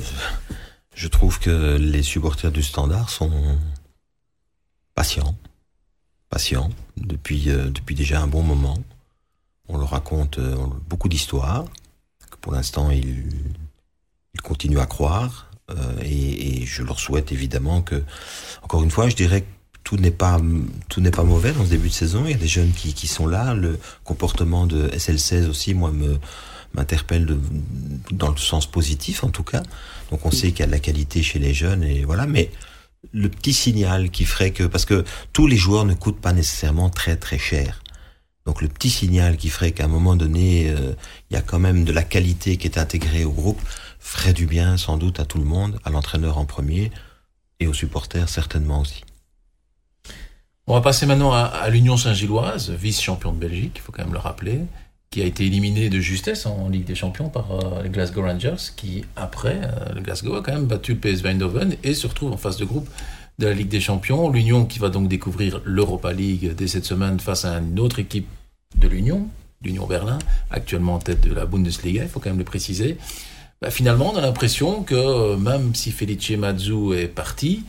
je trouve que les supporters du Standard sont patients. Patient depuis euh, depuis déjà un bon moment. On leur raconte euh, beaucoup d'histoires que pour l'instant ils, ils continuent à croire euh, et, et je leur souhaite évidemment que, encore une fois, je dirais que tout n'est pas tout n'est pas mauvais dans ce début de saison. Il y a des jeunes qui qui sont là. Le comportement de S L seize aussi, moi, me m'interpelle de, dans le sens positif en tout cas. Donc on oui. sait qu'il y a de la qualité chez les jeunes et voilà, mais le petit signal qui ferait que... Parce que tous les joueurs ne coûtent pas nécessairement très très cher. Donc le petit signal qui ferait qu'à un moment donné, euh, il y a quand même de la qualité qui est intégrée au groupe, ferait du bien sans doute à tout le monde, à l'entraîneur en premier, et aux supporters certainement aussi. On va passer maintenant à, à l'Union Saint-Gilloise, vice-champion de Belgique, il faut quand même le rappeler, qui a été éliminé de justesse en Ligue des Champions par euh, les Glasgow Rangers, qui après, euh, le Glasgow a quand même battu le P S V Eindhoven et se retrouve en phase de groupe de la Ligue des Champions. L'Union qui va donc découvrir l'Europa League dès cette semaine face à une autre équipe de l'Union, l'Union Berlin, actuellement en tête de la Bundesliga, il faut quand même le préciser. Bah, finalement, on a l'impression que même si Felice Mazzu est parti,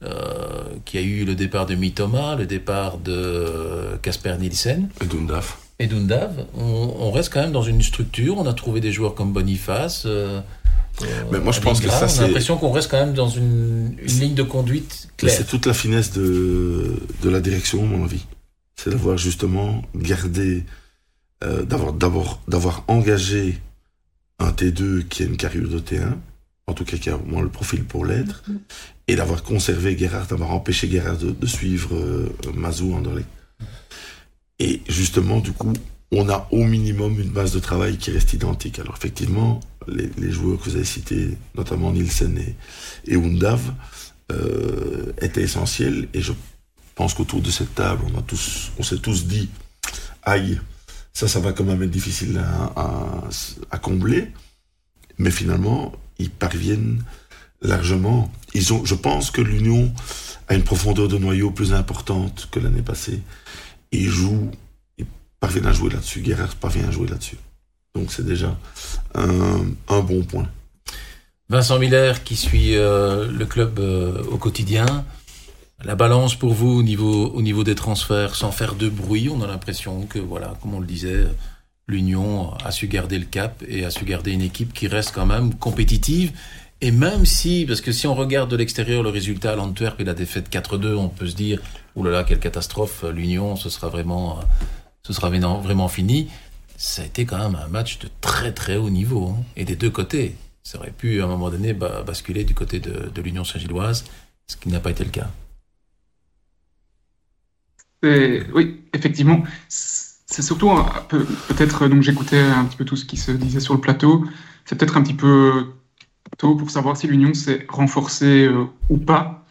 Euh, qui a eu le départ de Mitoma, le départ de Kasper Nielsen et Dundav. Et Dundav, on, on reste quand même dans une structure. On a trouvé des joueurs comme Boniface. Euh, Mais moi, je pense que ça, c'est. On a l'impression qu'on reste quand même dans une, une ligne de conduite claire. C'est toute la finesse de de la direction, à mon avis. C'est d'avoir justement gardé, euh, d'avoir d'abord d'avoir engagé un T deux qui a une carrière de T un. En tout cas, qui a au moins le profil pour l'être, mm-hmm. et d'avoir conservé Gerrard, d'avoir empêché Gerrard de, de suivre euh, Mazzu Anderlecht. Et justement, du coup, on a au minimum une base de travail qui reste identique. Alors effectivement, les, les joueurs que vous avez cités, notamment Nielsen et, et Undav, euh, étaient essentiels. Et je pense qu'autour de cette table, on, a tous, on s'est tous dit « Aïe, ça, ça va quand même être difficile à, à, à combler. » Mais finalement, ils parviennent largement. Ils ont, je pense que l'Union a une profondeur de noyau plus importante que l'année passée. Ils jouent, ils parviennent à jouer là-dessus. Guerrero parvient à jouer là-dessus. Donc c'est déjà un, un bon point. Vincent Miller qui suit euh, le club euh, au quotidien. La balance pour vous au niveau, au niveau des transferts, sans faire de bruit, on a l'impression que, voilà, comme on le disait, l'Union a su garder le cap et a su garder une équipe qui reste quand même compétitive. Et même si, parce que si on regarde de l'extérieur le résultat à l'Antwerp et la défaite quatre deux, on peut se dire « Ouh là là, quelle catastrophe, l'Union, ce sera vraiment, ce sera vraiment fini ». Ça a été quand même un match de très très haut niveau, hein, et des deux côtés. Ça aurait pu, à un moment donné, bah, basculer du côté de, de l'Union Saint-Gilloise, ce qui n'a pas été le cas. Et, oui, effectivement. C'est surtout un peu, peut-être, donc j'écoutais un petit peu tout ce qui se disait sur le plateau, c'est peut-être un petit peu tôt pour savoir si l'Union s'est renforcée euh, ou pas.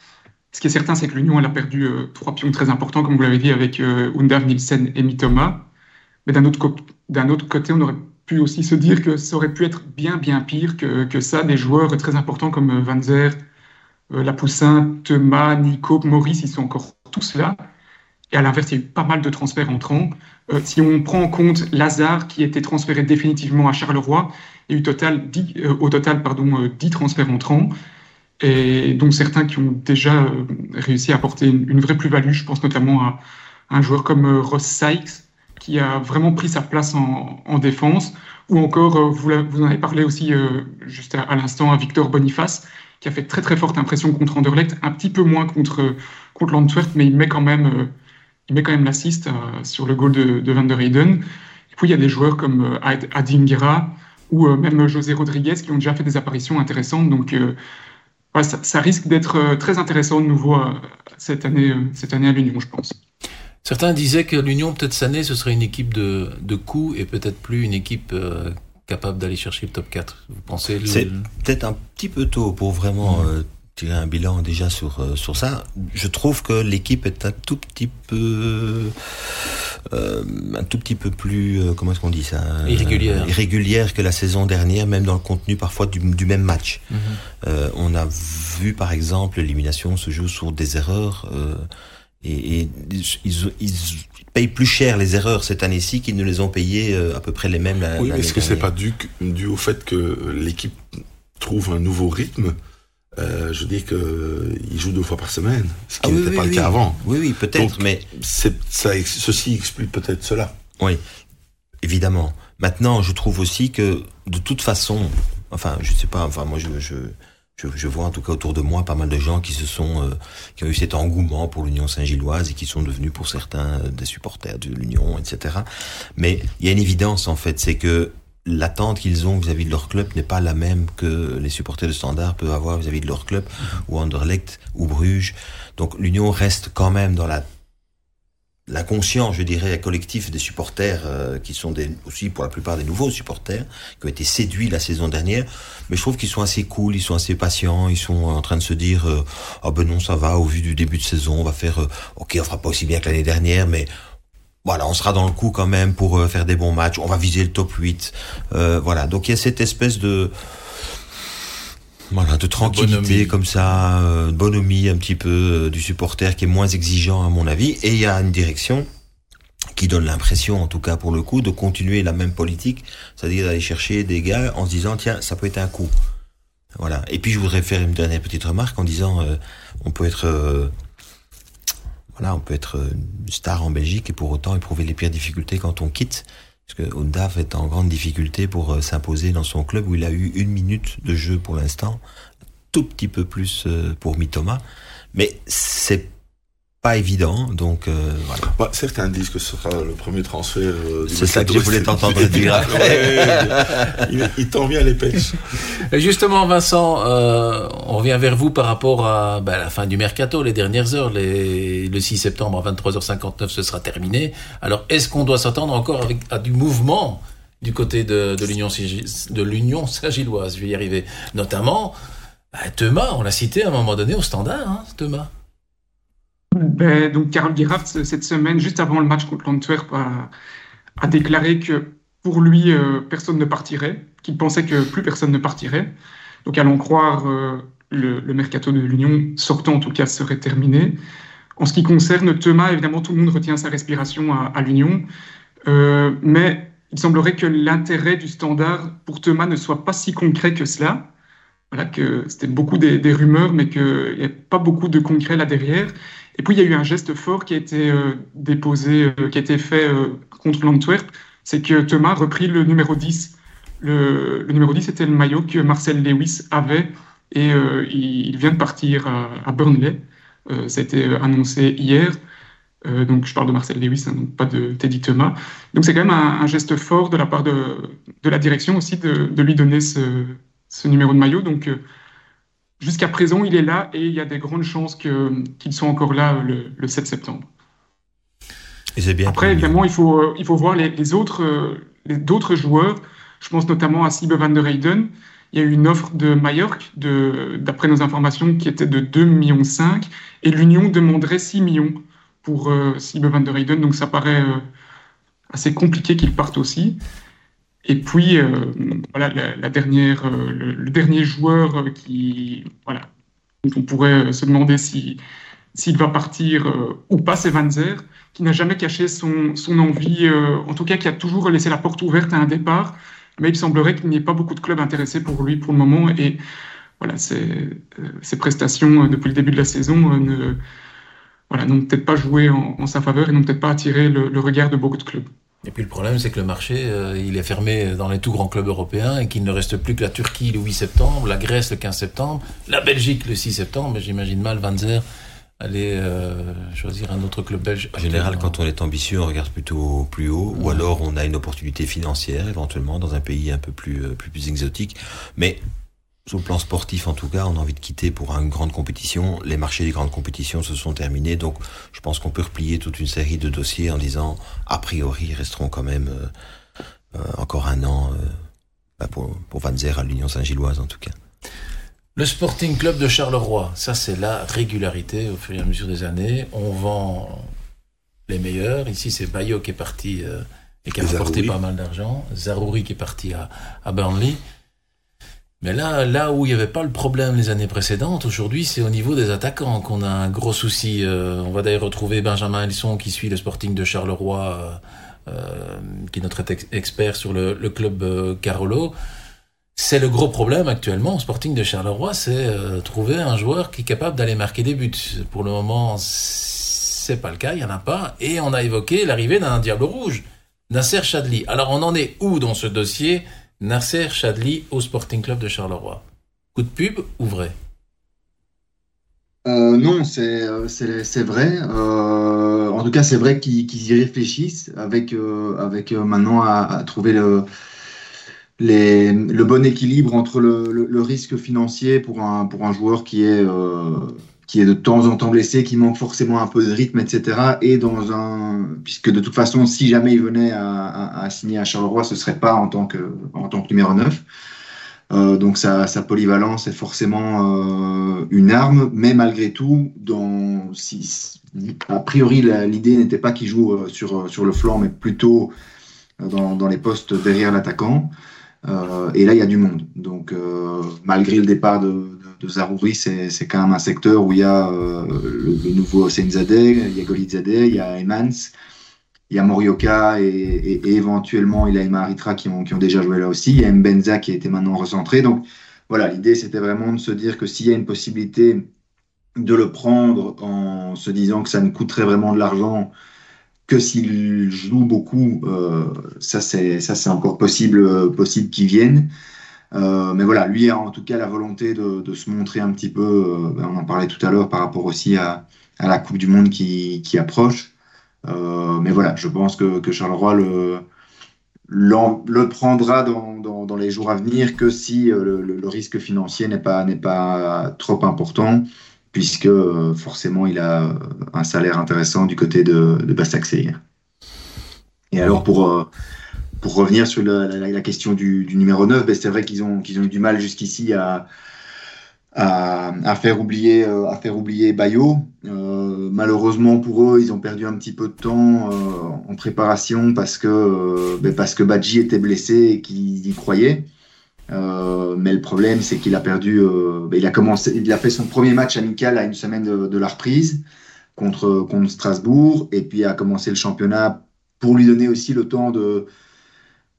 Ce qui est certain, c'est que l'Union, elle a perdu euh, trois pions très importants, comme vous l'avez dit, avec euh, Undav, Nielsen et Mitoma. Mais d'un autre, co- d'un autre côté, on aurait pu aussi se dire que ça aurait pu être bien, bien pire que, que ça, des joueurs très importants comme euh, Vanzeir, euh, Lapoussin, Thomas, Nico, Maurice, ils sont encore tous là. Et à l'inverse, il y a eu pas mal de transferts entrants. Euh, si on prend en compte Lazare, qui était transféré définitivement à Charleroi, il y a eu total dix, euh, au total pardon, euh, dix transferts entrants, et dont certains qui ont déjà euh, réussi à apporter une, une vraie plus-value. Je pense notamment à, à un joueur comme euh, Ross Sykes, qui a vraiment pris sa place en, en défense, ou encore, euh, vous, vous en avez parlé aussi euh, juste à, à l'instant, à Victor Boniface, qui a fait très très forte impression contre Anderlecht, un petit peu moins contre, contre l'Antwerp, mais il met quand même... Euh, Il met quand même l'assist euh, sur le goal de, de Van der Heyden. Et puis, il y a des joueurs comme euh, Adingra ou euh, même José Rodriguez qui ont déjà fait des apparitions intéressantes. Donc, euh, voilà, ça, ça risque d'être euh, très intéressant de nouveau euh, cette, année, euh, cette année à l'Union, je pense. Certains disaient que l'Union, peut-être cette année, ce serait une équipe de, de coups et peut-être plus une équipe euh, capable d'aller chercher le top quatre. Vous pensez le... C'est peut-être un petit peu tôt pour vraiment... Mmh. Euh, tirer un bilan déjà sur euh, sur ça. Je trouve que l'équipe est un tout petit peu euh, un tout petit peu plus euh, comment est-ce qu'on dit ça euh, irrégulière irrégulière que la saison dernière, même dans le contenu parfois du, du même match. Mm-hmm. Euh, on a vu par exemple l'élimination se joue sur des erreurs euh, et, et ils, ils payent plus cher les erreurs cette année-ci qu'ils ne les ont payées euh, à peu près les mêmes. La, oui, l'année est-ce dernière. Que c'est pas dû dû au fait que l'équipe trouve un nouveau rythme? Euh, je dis qu'il joue deux fois par semaine, ce qui ah, n'était oui, pas oui, le cas oui. avant. Oui, oui, peut-être, donc, mais... C'est, ça, ceci explique peut-être cela. Oui, évidemment. Maintenant, je trouve aussi que, de toute façon, enfin, je ne sais pas, enfin, moi, je, je, je, je vois en tout cas autour de moi pas mal de gens qui se sont, euh, qui ont eu cet engouement pour l'Union Saint-Gilloise et qui sont devenus, pour certains, des supporters de l'Union, et cetera. Mais il y a une évidence, en fait, c'est que l'attente qu'ils ont vis-à-vis de leur club n'est pas la même que les supporters de Standard peuvent avoir vis-à-vis de leur club, ou Anderlecht, ou Bruges. Donc l'Union reste quand même dans la l'inconscient, je dirais, collectif des supporters euh, qui sont des, aussi pour la plupart des nouveaux supporters qui ont été séduits la saison dernière. Mais je trouve qu'ils sont assez cool, ils sont assez patients, ils sont en train de se dire euh, ah ben non, ça va, au vu du début de saison, on va faire euh, ok, on fera pas aussi bien que l'année dernière, mais voilà, on sera dans le coup quand même pour euh, faire des bons matchs, on va viser le top huit. Euh, voilà, donc il y a cette espèce de Voilà, de tranquillité bonhomie. Comme ça, euh, bonhomie un petit peu euh, du supporter qui est moins exigeant à mon avis. Et il y a une direction qui donne l'impression, en tout cas pour le coup, de continuer la même politique, c'est-à-dire d'aller chercher des gars en se disant tiens, ça peut être un coup. Voilà. Et puis je voudrais faire une dernière petite remarque en disant euh, on peut être euh, voilà, on peut être une star en Belgique et pour autant éprouver les pires difficultés quand on quitte. Parce que Dundav est en grande difficulté pour euh, s'imposer dans son club où il a eu une minute de jeu pour l'instant, tout petit peu plus euh, pour Mitoma, mais c'est pas évident, donc euh, voilà. Bah, certains disent que ce sera le premier transfert. Euh, c'est ça que je voulais t'entendre dire après. il, il t'en vient à l'épêche. Et justement, Vincent, euh, on revient vers vous par rapport à ben, la fin du mercato, les dernières heures, les, le six septembre à vingt-trois heures cinquante-neuf, ce sera terminé. Alors, est-ce qu'on doit s'attendre encore avec, à du mouvement du côté de, de, l'Union, de l'Union Saint-Gilloise? Je vais y arriver. Notamment, ben, Thomas, on l'a cité à un moment donné au standard, hein, Thomas. Ben, donc, Karel Gerhardt, cette semaine, juste avant le match contre l'Antwerp, a, a déclaré que pour lui, euh, personne ne partirait, qu'il pensait que plus personne ne partirait. Donc, allons croire, euh, le, le mercato de l'Union, sortant en tout cas, serait terminé. En ce qui concerne Thomas, évidemment, tout le monde retient sa respiration à, à l'Union, euh, mais il semblerait que l'intérêt du standard pour Thomas ne soit pas si concret que cela. Voilà, que c'était beaucoup des, des rumeurs, mais qu'il n'y a pas beaucoup de concret là derrière. Et puis, il y a eu un geste fort qui a été euh, déposé, euh, qui a été fait euh, contre l'Antwerp, c'est que Thomas a repris le numéro dix. Le, le numéro dix, était le maillot que Marcel Lewis avait, et euh, il, il vient de partir à, à Burnley. Euh, ça a été annoncé hier. Euh, donc, je parle de Marcel Lewis, hein, donc pas de Teddy Thomas. Donc, c'est quand même un, un geste fort de la part de, de la direction aussi de, de lui donner ce, ce numéro de maillot. Donc, euh, jusqu'à présent, il est là et il y a des grandes chances que, qu'il soit encore là le, le sept septembre. Et c'est bien. Après, évidemment, il faut, il faut voir les, les, autres, les d'autres joueurs. Je pense notamment à Sibe van der Heyden. Il y a eu une offre de Mallorca, de, d'après nos informations, qui était de deux virgule cinq millions et l'Union demanderait six millions pour euh, Sibe van der Heyden. Donc, ça paraît euh, assez compliqué qu'il parte aussi. Et puis, euh, voilà, la, la dernière, euh, le, le dernier joueur euh, qui, voilà, dont on pourrait se demander si, s'il va partir euh, ou pas, c'est Vanzeir, qui n'a jamais caché son, son envie, euh, en tout cas qui a toujours laissé la porte ouverte à un départ, mais il semblerait qu'il n'y ait pas beaucoup de clubs intéressés pour lui pour le moment. Et voilà, ses, euh, ses prestations euh, depuis le début de la saison euh, ne, voilà, n'ont peut-être pas joué en, en sa faveur et n'ont peut-être pas attiré le, le regard de beaucoup de clubs. Et puis le problème, c'est que le marché, euh, il est fermé dans les tout grands clubs européens et qu'il ne reste plus que la Turquie le huit septembre, la Grèce le quinze septembre, la Belgique le six septembre. Mais j'imagine mal Vanzeir aller euh, choisir un autre club belge. En général, quand on est ambitieux, on regarde plutôt plus haut, ouais. Ou alors on a une opportunité financière éventuellement dans un pays un peu plus, plus, plus exotique. Mais sur le plan sportif, en tout cas, on a envie de quitter pour une grande compétition. Les marchés des grandes compétitions se sont terminés, donc je pense qu'on peut replier toute une série de dossiers en disant, a priori, ils resteront quand même euh, euh, encore un an euh, pour, pour Vanzeir à l'Union Saint-Gilloise, en tout cas. Le Sporting Club de Charleroi, ça c'est la régularité au fur et à mesure des années. On vend les meilleurs. Ici, c'est Bayo qui est parti euh, et qui a rapporté pas mal d'argent. Zarouri qui est parti à, à Burnley. Mais là, là où il n'y avait pas le problème les années précédentes, aujourd'hui, c'est au niveau des attaquants qu'on a un gros souci. Euh, on va d'ailleurs retrouver Benjamin Elson qui suit le Sporting de Charleroi, euh, euh, qui est notre ex- expert sur le, le club euh, Carolo. C'est le gros problème actuellement au Sporting de Charleroi, c'est euh, trouver un joueur qui est capable d'aller marquer des buts. Pour le moment, c'est pas le cas, il n'y en a pas. Et on a évoqué l'arrivée d'un diable rouge, Nasser Chadli. Alors on en est où dans ce dossier ? Nasser Chadli au Sporting Club de Charleroi. Coup de pub ou vrai ? euh, Non, c'est, c'est, c'est vrai. Euh, en tout cas, c'est vrai qu'ils, qu'ils y réfléchissent avec, euh, avec euh, maintenant à, à trouver le, les, le bon équilibre entre le, le, le risque financier pour un, pour un joueur qui est, euh, qui est de temps en temps blessé, qui manque forcément un peu de rythme, et cetera. Et dans un, puisque de toute façon, si jamais il venait à, à, à signer à Charleroi, ce serait pas en tant que, en tant que numéro neuf. Euh, donc sa, sa polyvalence est forcément euh, une arme, mais malgré tout, dans, si, a priori l'idée n'était pas qu'il joue sur, sur le flanc, mais plutôt dans, dans les postes derrière l'attaquant. Euh, et là, il y a du monde. Donc, euh, malgré le départ de, de, de Zarouri, c'est, c'est quand même un secteur où il y a euh, le, le nouveau Senzadeh, il y a Golizadeh, il y a Emans, il y a Morioka et, et, et éventuellement il y a Emma Aritra qui ont, qui ont déjà joué là aussi. Il y a Mbenza qui a été maintenant recentré. Donc, voilà, l'idée, c'était vraiment de se dire que s'il y a une possibilité de le prendre en se disant que ça ne coûterait vraiment de l'argent, que s'il joue beaucoup, euh, ça c'est ça c'est encore possible euh, possible qu'il vienne. Euh, mais voilà, lui a en tout cas la volonté de, de se montrer un petit peu. Euh, ben on en parlait tout à l'heure par rapport aussi à, à la Coupe du Monde qui, qui approche. Euh, mais voilà, je pense que, que Charleroi le, le prendra dans, dans, dans les jours à venir que si euh, le, le risque financier n'est pas n'est pas trop important, puisque euh, forcément il a un salaire intéressant du côté de, de Basaksehir. Et alors pour, euh, pour revenir sur la, la, la question du, du numéro neuf, ben c'est vrai qu'ils ont, qu'ils ont eu du mal jusqu'ici à, à, à faire oublier, euh, à faire oublier Bayo. Euh, malheureusement pour eux, ils ont perdu un petit peu de temps euh, en préparation parce que, euh, ben parce que Badji était blessé et qu'ils y croyaient. Euh, mais le problème, c'est qu'il a perdu. Euh, il a commencé, il a fait son premier match amical à une semaine de, de la reprise contre contre Strasbourg, et puis a commencé le championnat pour lui donner aussi le temps de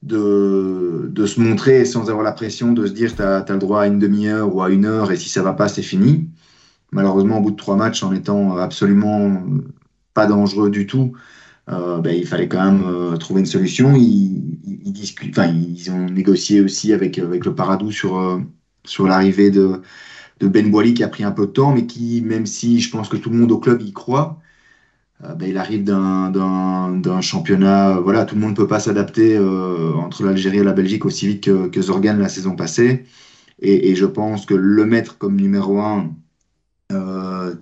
de de se montrer sans avoir la pression de se dire t'as t'as le droit à une demi-heure ou à une heure et si ça va pas c'est fini. Malheureusement, au bout de trois matchs, en étant absolument pas dangereux du tout, Euh, ben, il fallait quand même euh, trouver une solution. Ils, ils, discutent, enfin, ils ont négocié aussi avec, avec le Paradou sur, euh, sur l'arrivée de, de Ben Boili, qui a pris un peu de temps, mais qui, même si je pense que tout le monde au club y croit, euh, ben, il arrive d'un, d'un, d'un championnat. Voilà, tout le monde ne peut pas s'adapter euh, entre l'Algérie et la Belgique aussi vite que, que Zorgan la saison passée. Et, et je pense que le mettre comme numéro un, euh,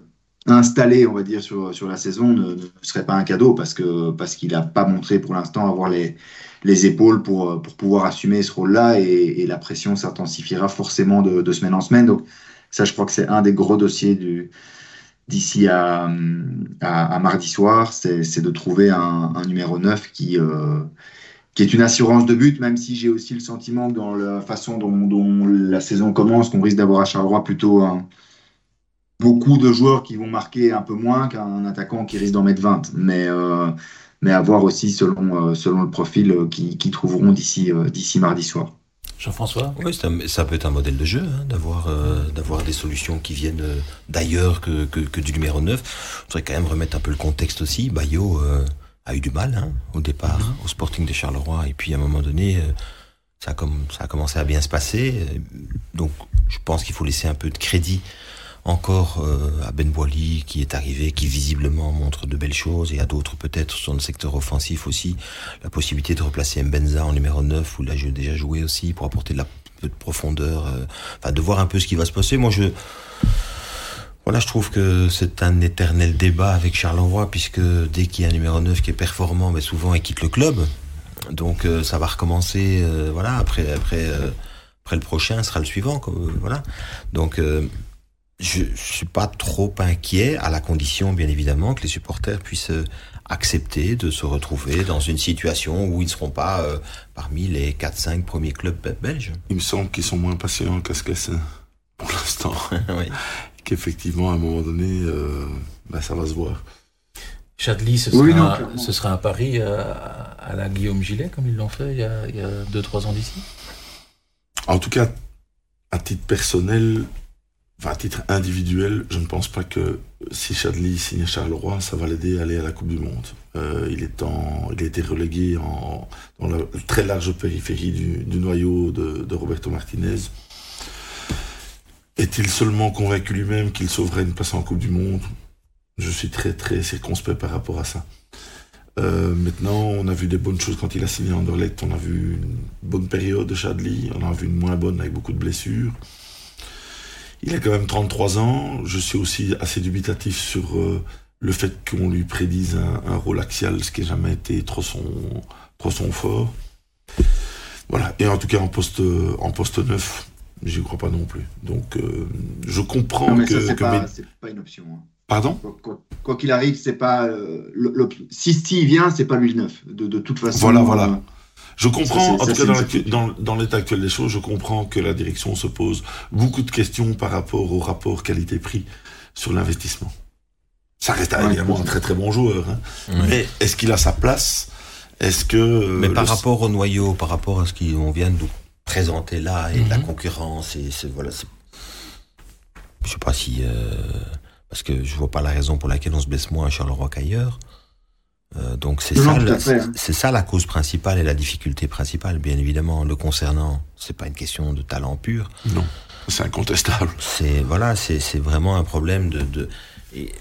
installé, on va dire, sur, sur la saison ne, ne serait pas un cadeau parce que, parce qu'il n'a pas montré pour l'instant avoir les, les épaules pour, pour pouvoir assumer ce rôle-là, et, et la pression s'intensifiera forcément de, de semaine en semaine. Donc ça, je crois que c'est un des gros dossiers du, d'ici à, à, à mardi soir, c'est, c'est de trouver un, un numéro neuf qui, euh, qui est une assurance de but, même si j'ai aussi le sentiment que dans la façon dont, dont la saison commence, qu'on risque d'avoir à Charleroi plutôt un... beaucoup de joueurs qui vont marquer un peu moins qu'un attaquant qui risque d'en mettre vingt. Mais, euh, mais à voir aussi selon, selon le profil qu'ils, qu'ils trouveront d'ici, d'ici mardi soir. Jean-François ? Oui, un, ça peut être un modèle de jeu, hein, d'avoir, euh, d'avoir des solutions qui viennent d'ailleurs que, que, que du numéro neuf. Il faudrait quand même remettre un peu le contexte aussi. Bayo euh, a eu du mal hein, au départ, mm-hmm. au Sporting de Charleroi. Et puis à un moment donné... Euh, ça a, comme, ça a commencé à bien se passer, donc je pense qu'il faut laisser un peu de crédit encore euh, à Ben Boili qui est arrivé, qui visiblement montre de belles choses, et à d'autres peut-être sur le secteur offensif aussi, la possibilité de replacer Mbenza en numéro neuf où il a déjà joué aussi pour apporter de la peu de profondeur, euh, enfin de voir un peu ce qui va se passer. Moi je... Voilà, je trouve que c'est un éternel débat avec Charleroi, puisque dès qu'il y a un numéro neuf qui est performant, mais souvent il quitte le club. Donc euh, ça va recommencer, euh, voilà. Après, après, euh, après le prochain sera le suivant, quoi, euh, voilà. Donc euh, je, je suis pas trop inquiet, à la condition, bien évidemment, que les supporters puissent euh, accepter de se retrouver dans une situation où ils ne seront pas euh, parmi les quatre cinq premiers clubs belges. Il me semble qu'ils sont moins patients qu'à ce que c'est pour l'instant. Oui. Qu'effectivement, à un moment donné, euh, bah, ça va se voir. Chadli, ce, oui, sera, non, ce sera un pari à, à la Guillaume Gillet, comme ils l'ont fait il y a deux trois ans d'ici. En tout cas, à titre personnel, enfin à titre individuel, je ne pense pas que si Chadli signe à Charleroi, ça va l'aider à aller à la Coupe du Monde. Euh, il, est en, il a été relégué en, dans la très large périphérie du, du noyau de, de Roberto Martinez. Est-il seulement convaincu lui-même qu'il sauverait une place en Coupe du Monde ? Je suis très très circonspect par rapport à ça. Euh, maintenant, on a vu des bonnes choses quand il a signé à Anderlecht. On a vu une bonne période de Chadli. On a vu une moins bonne avec beaucoup de blessures. Il a quand même trente-trois ans. Je suis aussi assez dubitatif sur euh, le fait qu'on lui prédise un, un rôle axial, ce qui n'a jamais été trop son, trop son fort. Voilà. Et en tout cas, en poste, en poste neuf, j'y crois pas non plus. Donc, euh, je comprends non, mais que... Ça, c'est, que pas, mes... c'est pas une option. Hein. Pardon ? Quoi, quoi, quoi qu'il arrive, c'est pas... Euh, le, le, si Steve vient, c'est pas lui le neuf. De, de toute façon... Voilà, voilà. Euh, Je comprends, ça, en tout cas dans, la, dans, dans l'état actuel des choses, je comprends que la direction se pose beaucoup de questions par rapport au rapport qualité-prix sur l'investissement. Ça reste ouais, évidemment un très très bon joueur, hein. Oui. Mais est-ce qu'il a sa place ? Est-ce que mais par le... rapport au noyau, par rapport à ce qu'on vient de nous présenter là et mm-hmm. la concurrence et ce, voilà, c'est... je sais pas si euh... parce que je vois pas la raison pour laquelle on se blesse moins à Charleroi qu'ailleurs. Euh, donc c'est, non, ça, la, c'est, c'est ça la cause principale et la difficulté principale, bien évidemment. Le concernant, c'est pas une question de talent pur. Non, c'est incontestable. C'est voilà, c'est, c'est vraiment un problème de. de et,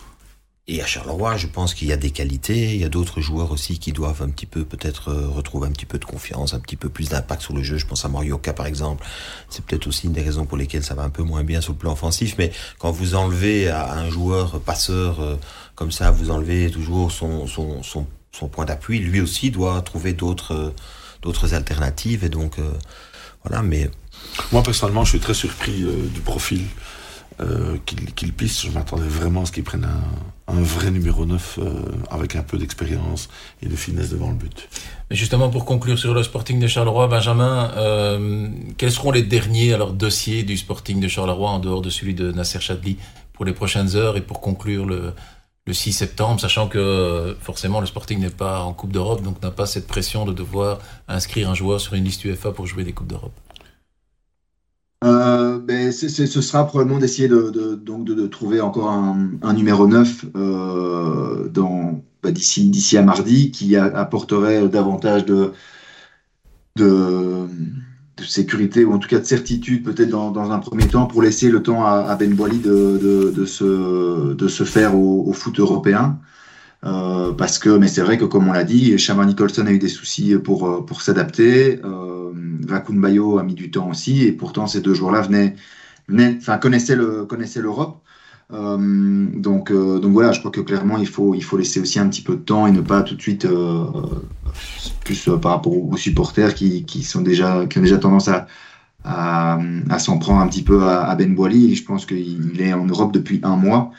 et à Charleroi, je pense qu'il y a des qualités. Il y a d'autres joueurs aussi qui doivent un petit peu peut-être euh, retrouver un petit peu de confiance, un petit peu plus d'impact sur le jeu. Je pense à Morioka par exemple. C'est peut-être aussi une des raisons pour lesquelles ça va un peu moins bien sur le plan offensif. Mais quand vous enlevez à un joueur passeur. Euh, Comme ça, vous enlevez toujours son, son, son, son point d'appui. Lui aussi doit trouver d'autres, euh, d'autres alternatives. Et donc, euh, voilà, mais... Moi, personnellement, je suis très surpris euh, du profil euh, qu'il, qu'il pisse. Je m'attendais vraiment à ce qu'il prenne un, un vrai numéro neuf euh, avec un peu d'expérience et de finesse devant le but. Mais justement, pour conclure sur le Sporting de Charleroi, Benjamin, euh, quels seront les derniers alors, dossiers du Sporting de Charleroi en dehors de celui de Nasser Chadli pour les prochaines heures et pour conclure le... Le six septembre, sachant que forcément le Sporting n'est pas en Coupe d'Europe, donc n'a pas cette pression de devoir inscrire un joueur sur une liste UEFA pour jouer des Coupes d'Europe. Euh, ben c'est, c'est, ce sera probablement d'essayer de, de, donc de, de trouver encore un, un numéro neuf euh, dans, ben d'ici, d'ici à mardi, qui apporterait davantage de... de de sécurité ou en tout cas de certitude peut-être dans, dans un premier temps pour laisser le temps à, à Ben Boili de, de, de, se, de se faire au, au foot européen euh, parce que mais c'est vrai que comme on l'a dit, Shaman Nicholson a eu des soucis pour, pour s'adapter, euh, Rakunbayo a mis du temps aussi et pourtant ces deux joueurs-là venaient, venaient enfin connaissaient, le, connaissaient l'Europe euh, donc, euh, donc voilà je crois que clairement il faut, il faut laisser aussi un petit peu de temps et ne pas tout de suite euh, plus euh, par rapport aux supporters qui, qui, sont déjà, qui ont déjà tendance à, à, à s'en prendre un petit peu à, à Ben Boili. Je pense qu'il est en Europe depuis un mois.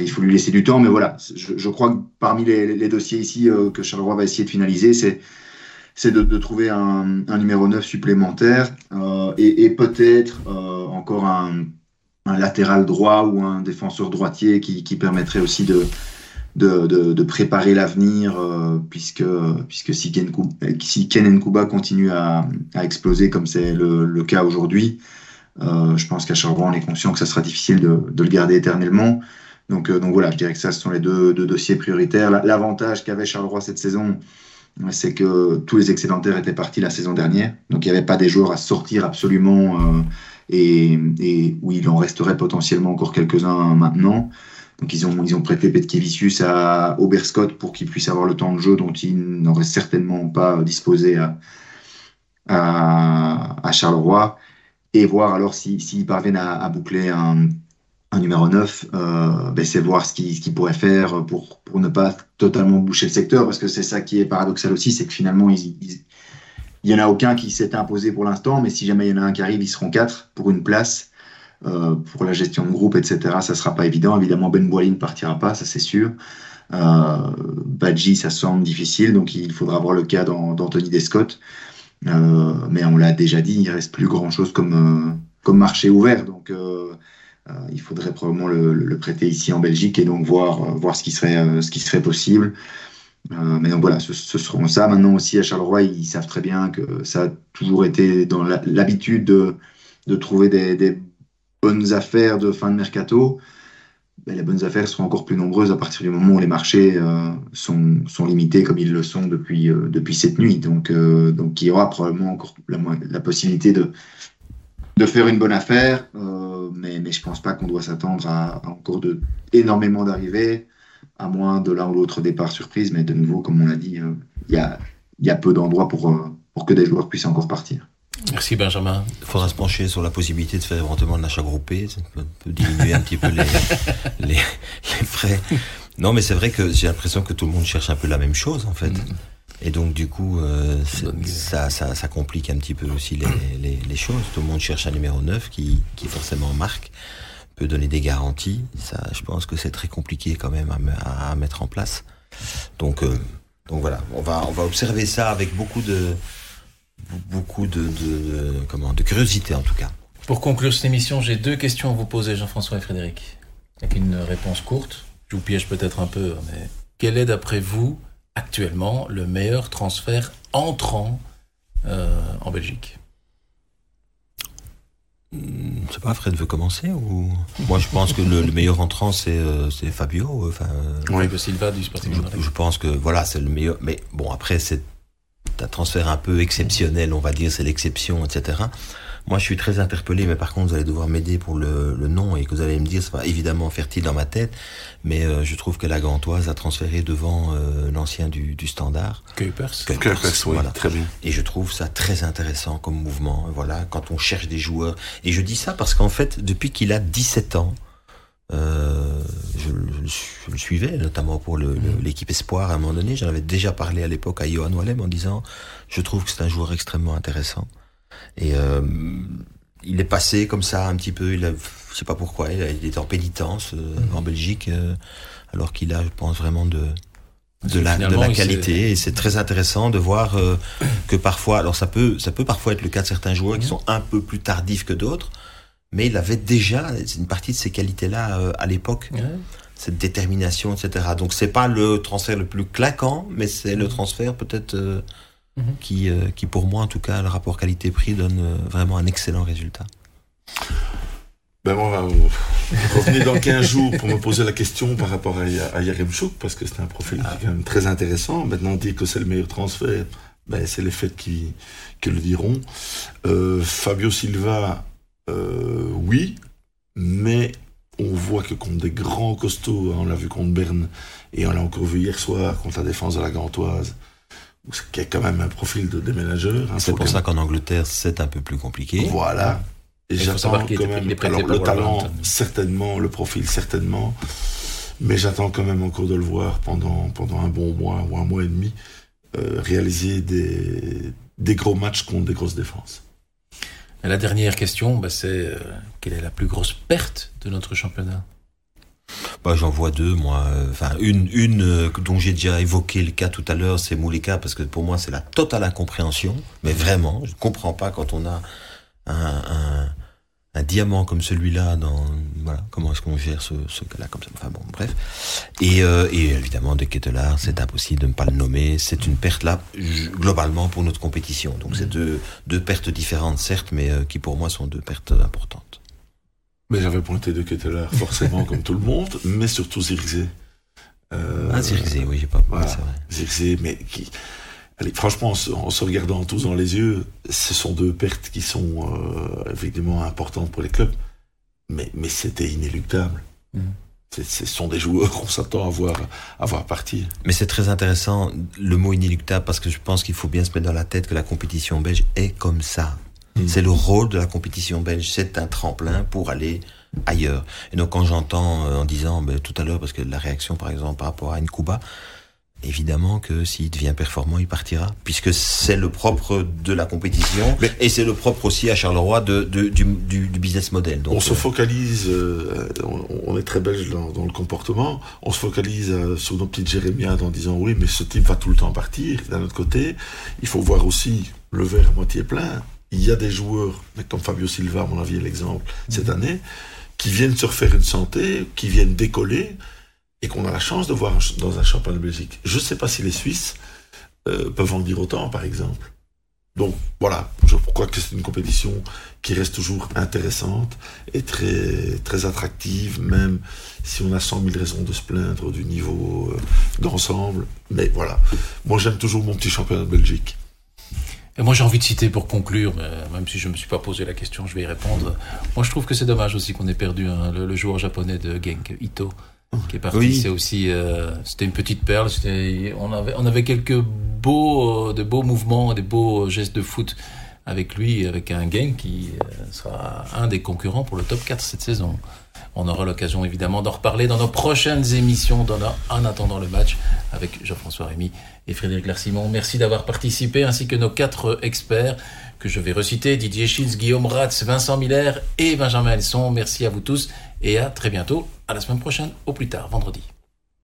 Il faut lui laisser du temps. Mais voilà, je, je crois que parmi les, les dossiers ici euh, que Charleroi va essayer de finaliser, c'est, c'est de, de trouver un, un numéro neuf supplémentaire euh, et, et peut-être euh, encore un, un latéral droit ou un défenseur droitier qui, qui permettrait aussi de... De, de, de préparer l'avenir euh, puisque, puisque si, Ken, si Ken Nkuba continue à, à exploser comme c'est le, le cas aujourd'hui, euh, je pense qu'à Charleroi on est conscient que ça sera difficile de, de le garder éternellement. Donc, euh, donc voilà, je dirais que ça ce sont les deux, deux dossiers prioritaires. L'avantage qu'avait Charleroi cette saison, c'est que tous les excédentaires étaient partis la saison dernière, donc il n'y avait pas des joueurs à sortir absolument euh, et, et où il en resterait potentiellement encore quelques-uns maintenant. Donc ils ont, ils ont prêté Petkevicius à Oberscott pour qu'il puisse avoir le temps de jeu dont il n'aurait certainement pas disposé à, à, à Charleroi. Et voir alors s'ils si, si parviennent à, à boucler un, un numéro neuf, euh, ben c'est voir ce qu'ils, ce qu'ils pourraient faire pour, pour ne pas totalement boucher le secteur. Parce que c'est ça qui est paradoxal aussi, c'est que finalement, il n'y en a aucun qui s'est imposé pour l'instant. Mais si jamais il y en a un qui arrive, ils seront quatre pour une place. Euh, pour la gestion de groupe, et cetera, ça ne sera pas évident. Évidemment, Ben Boili ne partira pas, ça c'est sûr. Euh, Badji, ça semble difficile, donc il faudra voir le cas d'An- d'Anthony Descott. Euh, mais on l'a déjà dit, il ne reste plus grand-chose comme, euh, comme marché ouvert. Donc, euh, euh, il faudrait probablement le, le, le prêter ici en Belgique et donc voir, euh, voir ce, qui serait, euh, ce qui serait possible. Euh, mais donc voilà, ce, ce seront ça. Maintenant aussi, à Charleroi, ils savent très bien que ça a toujours été dans la, l'habitude de, de trouver des... des bonnes affaires de fin de mercato, ben les bonnes affaires seront encore plus nombreuses à partir du moment où les marchés euh, sont, sont limités comme ils le sont depuis, euh, depuis cette nuit. Donc, euh, donc il y aura probablement encore la, la possibilité de, de faire une bonne affaire, euh, mais, mais je ne pense pas qu'on doit s'attendre à, à encore de, énormément d'arrivées, à moins de l'un ou l'autre départ surprise. Mais de nouveau, comme on l'a dit, il euh, y, a, y a peu d'endroits pour, euh, pour que des joueurs puissent encore partir. Merci Benjamin. Il faudra se pencher sur la possibilité de faire éventuellement un achat groupé, ça peut, peut diminuer un petit peu les, les, les frais. Non, mais c'est vrai que j'ai l'impression que tout le monde cherche un peu la même chose en fait. Mmh. Et donc du coup, euh, ça, ça, ça complique un petit peu aussi les, les, les choses. Tout le monde cherche un numéro neuf qui, qui forcément marque, peut donner des garanties. Ça, je pense que c'est très compliqué quand même à, à mettre en place. Donc, euh, donc voilà, on va, on va observer ça avec beaucoup de, beaucoup de, de, de, comment, de curiosité en tout cas. Pour conclure cette émission, j'ai deux questions à vous poser, Jean-François et Frédéric, avec une réponse courte. Je vous piège peut-être un peu, mais quel est d'après vous actuellement le meilleur transfert entrant euh, en Belgique? Je sais pas, Fred veut commencer ou... Moi je pense que le, le meilleur entrant c'est, euh, c'est Fabio, enfin... Euh, oui, le Silva du Sporting je, je pense que voilà, c'est le meilleur, mais bon après c'est un transfert un peu exceptionnel, on va dire, c'est l'exception, et cetera. Moi je suis très interpellé, mais par contre vous allez devoir m'aider pour le, le nom et que vous allez me dire, c'est pas évidemment fertile dans ma tête, mais euh, je trouve que la Gantoise a transféré devant euh, l'ancien du, du Standard. Kuipers. Kuipers, Kuipers oui, voilà. Très bien. Et je trouve ça très intéressant comme mouvement, voilà, quand on cherche des joueurs. Et je dis ça parce qu'en fait, depuis qu'il a dix-sept ans, euh, je, je le suivais, notamment pour le, le, l'équipe Espoir à un moment donné, j'en avais déjà parlé à l'époque à Johan Wallem en disant, je trouve que c'est un joueur extrêmement intéressant. Et euh, il est passé comme ça un petit peu, il a, je sais pas pourquoi, il, a, il est en pénitence euh, mmh. en Belgique, euh, alors qu'il a, je pense, vraiment de, de, la, de la qualité. Et c'est très intéressant de voir euh, que parfois, alors ça peut, ça peut parfois être le cas de certains joueurs mmh. qui sont un peu plus tardifs que d'autres, mais il avait déjà une partie de ces qualités-là euh, à l'époque, mmh. cette détermination, et cetera. Donc c'est pas le transfert le plus claquant, mais c'est mmh. le transfert peut-être... Euh, Mmh. Qui, euh, qui pour moi en tout cas le rapport qualité-prix donne euh, vraiment un excellent résultat. Ben moi on va revenir dans quinze jours pour me poser la question par rapport à, à Yaremchuk parce que c'est un profil ah. qui est quand même très intéressant. Maintenant on dit que c'est le meilleur transfert, ben c'est les faits qui, qui le diront. Euh, Fabio Silva, euh, oui, mais on voit que contre des grands costauds, hein, on l'a vu contre Berne et on l'a encore vu hier soir contre la défense de la Gantoise, qui est quand même un profil de déménageur. Hein, c'est pour ça qu'en Angleterre, c'est un peu plus compliqué. Voilà. Et, et j'attends quand qu'il même... Prêté alors, prêté le talent, World. certainement, le profil, certainement. Mais j'attends quand même encore de le voir pendant, pendant un bon mois ou un mois et demi euh, réaliser des, des gros matchs contre des grosses défenses. Et la dernière question, bah, c'est euh, quelle est la plus grosse perte de notre championnat? Bah, j'en vois deux, moi. Enfin, une, une euh, dont j'ai déjà évoqué le cas tout à l'heure, c'est Moulika, parce que pour moi, c'est la totale incompréhension. Mais vraiment, je ne comprends pas quand on a un, un, un diamant comme celui-là. Dans, voilà, comment est-ce qu'on gère ce, ce cas-là comme ça. Enfin bon, bref. Et, euh, et évidemment, De Ketelaere, c'est impossible de ne pas le nommer. C'est une perte là, globalement, pour notre compétition. Donc, c'est deux, deux pertes différentes, certes, mais euh, qui pour moi sont deux pertes importantes. Mais j'avais pointé De Ketelaere, forcément, comme tout le monde, mais surtout Zirkzee. Euh, ah, Zirkzee, oui, j'ai pas voilà, c'est vrai. Zirkzee, mais qui... Allez, franchement, en se regardant tous dans les yeux, ce sont deux pertes qui sont euh, effectivement importantes pour les clubs, mais, mais c'était inéluctable. Mmh. C'est, ce sont des joueurs qu'on s'attend à voir, à voir partir. Mais c'est très intéressant, le mot inéluctable, parce que je pense qu'il faut bien se mettre dans la tête que la compétition belge est comme ça. C'est le rôle de la compétition belge, c'est un tremplin pour aller ailleurs. Et donc quand j'entends euh, en disant ben, tout à l'heure, parce que la réaction par exemple par rapport à Nkuba, évidemment que s'il devient performant, il partira, puisque c'est le propre de la compétition, mais et c'est le propre aussi à Charleroi de, de, du, du, du business model. Donc, on euh, se focalise, euh, on, on est très belge dans, dans le comportement, on se focalise euh, sur nos petites jérémiades en disant oui, mais ce type va tout le temps partir. D'un autre côté, il faut voir aussi le verre à moitié plein. Il y a des joueurs, comme Fabio Silva, à mon avis, est l'exemple, mmh. cette année, qui viennent se refaire une santé, qui viennent décoller, et qu'on a la chance de voir dans un championnat de Belgique. Je ne sais pas si les Suisses euh, peuvent en dire autant, par exemple. Donc, voilà, je crois que c'est une compétition qui reste toujours intéressante et très, très attractive, même si on a cent mille raisons de se plaindre du niveau euh, d'ensemble. Mais voilà, moi j'aime toujours mon petit championnat de Belgique. Et moi j'ai envie de citer pour conclure, même si je ne me suis pas posé la question, je vais y répondre. Moi je trouve que c'est dommage aussi qu'on ait perdu hein, le, le joueur japonais de Genk, Ito, qui est parti. Oui. C'est aussi, euh, c'était une petite perle. C'était, on avait, on avait quelques beaux, euh, de beaux mouvements, des beaux gestes de foot avec lui, avec un gain qui sera un des concurrents pour le top quatre cette saison. On aura l'occasion évidemment d'en reparler dans nos prochaines émissions, dans nos, en attendant le match, avec Jean-François Rémy et Frédéric Larsimon. Merci d'avoir participé, ainsi que nos quatre experts que je vais reciter, Didier Schiltz, Guillaume Ratz, Vincent Miller et Benjamin Elson. Merci à vous tous et à très bientôt, à la semaine prochaine, au plus tard, vendredi.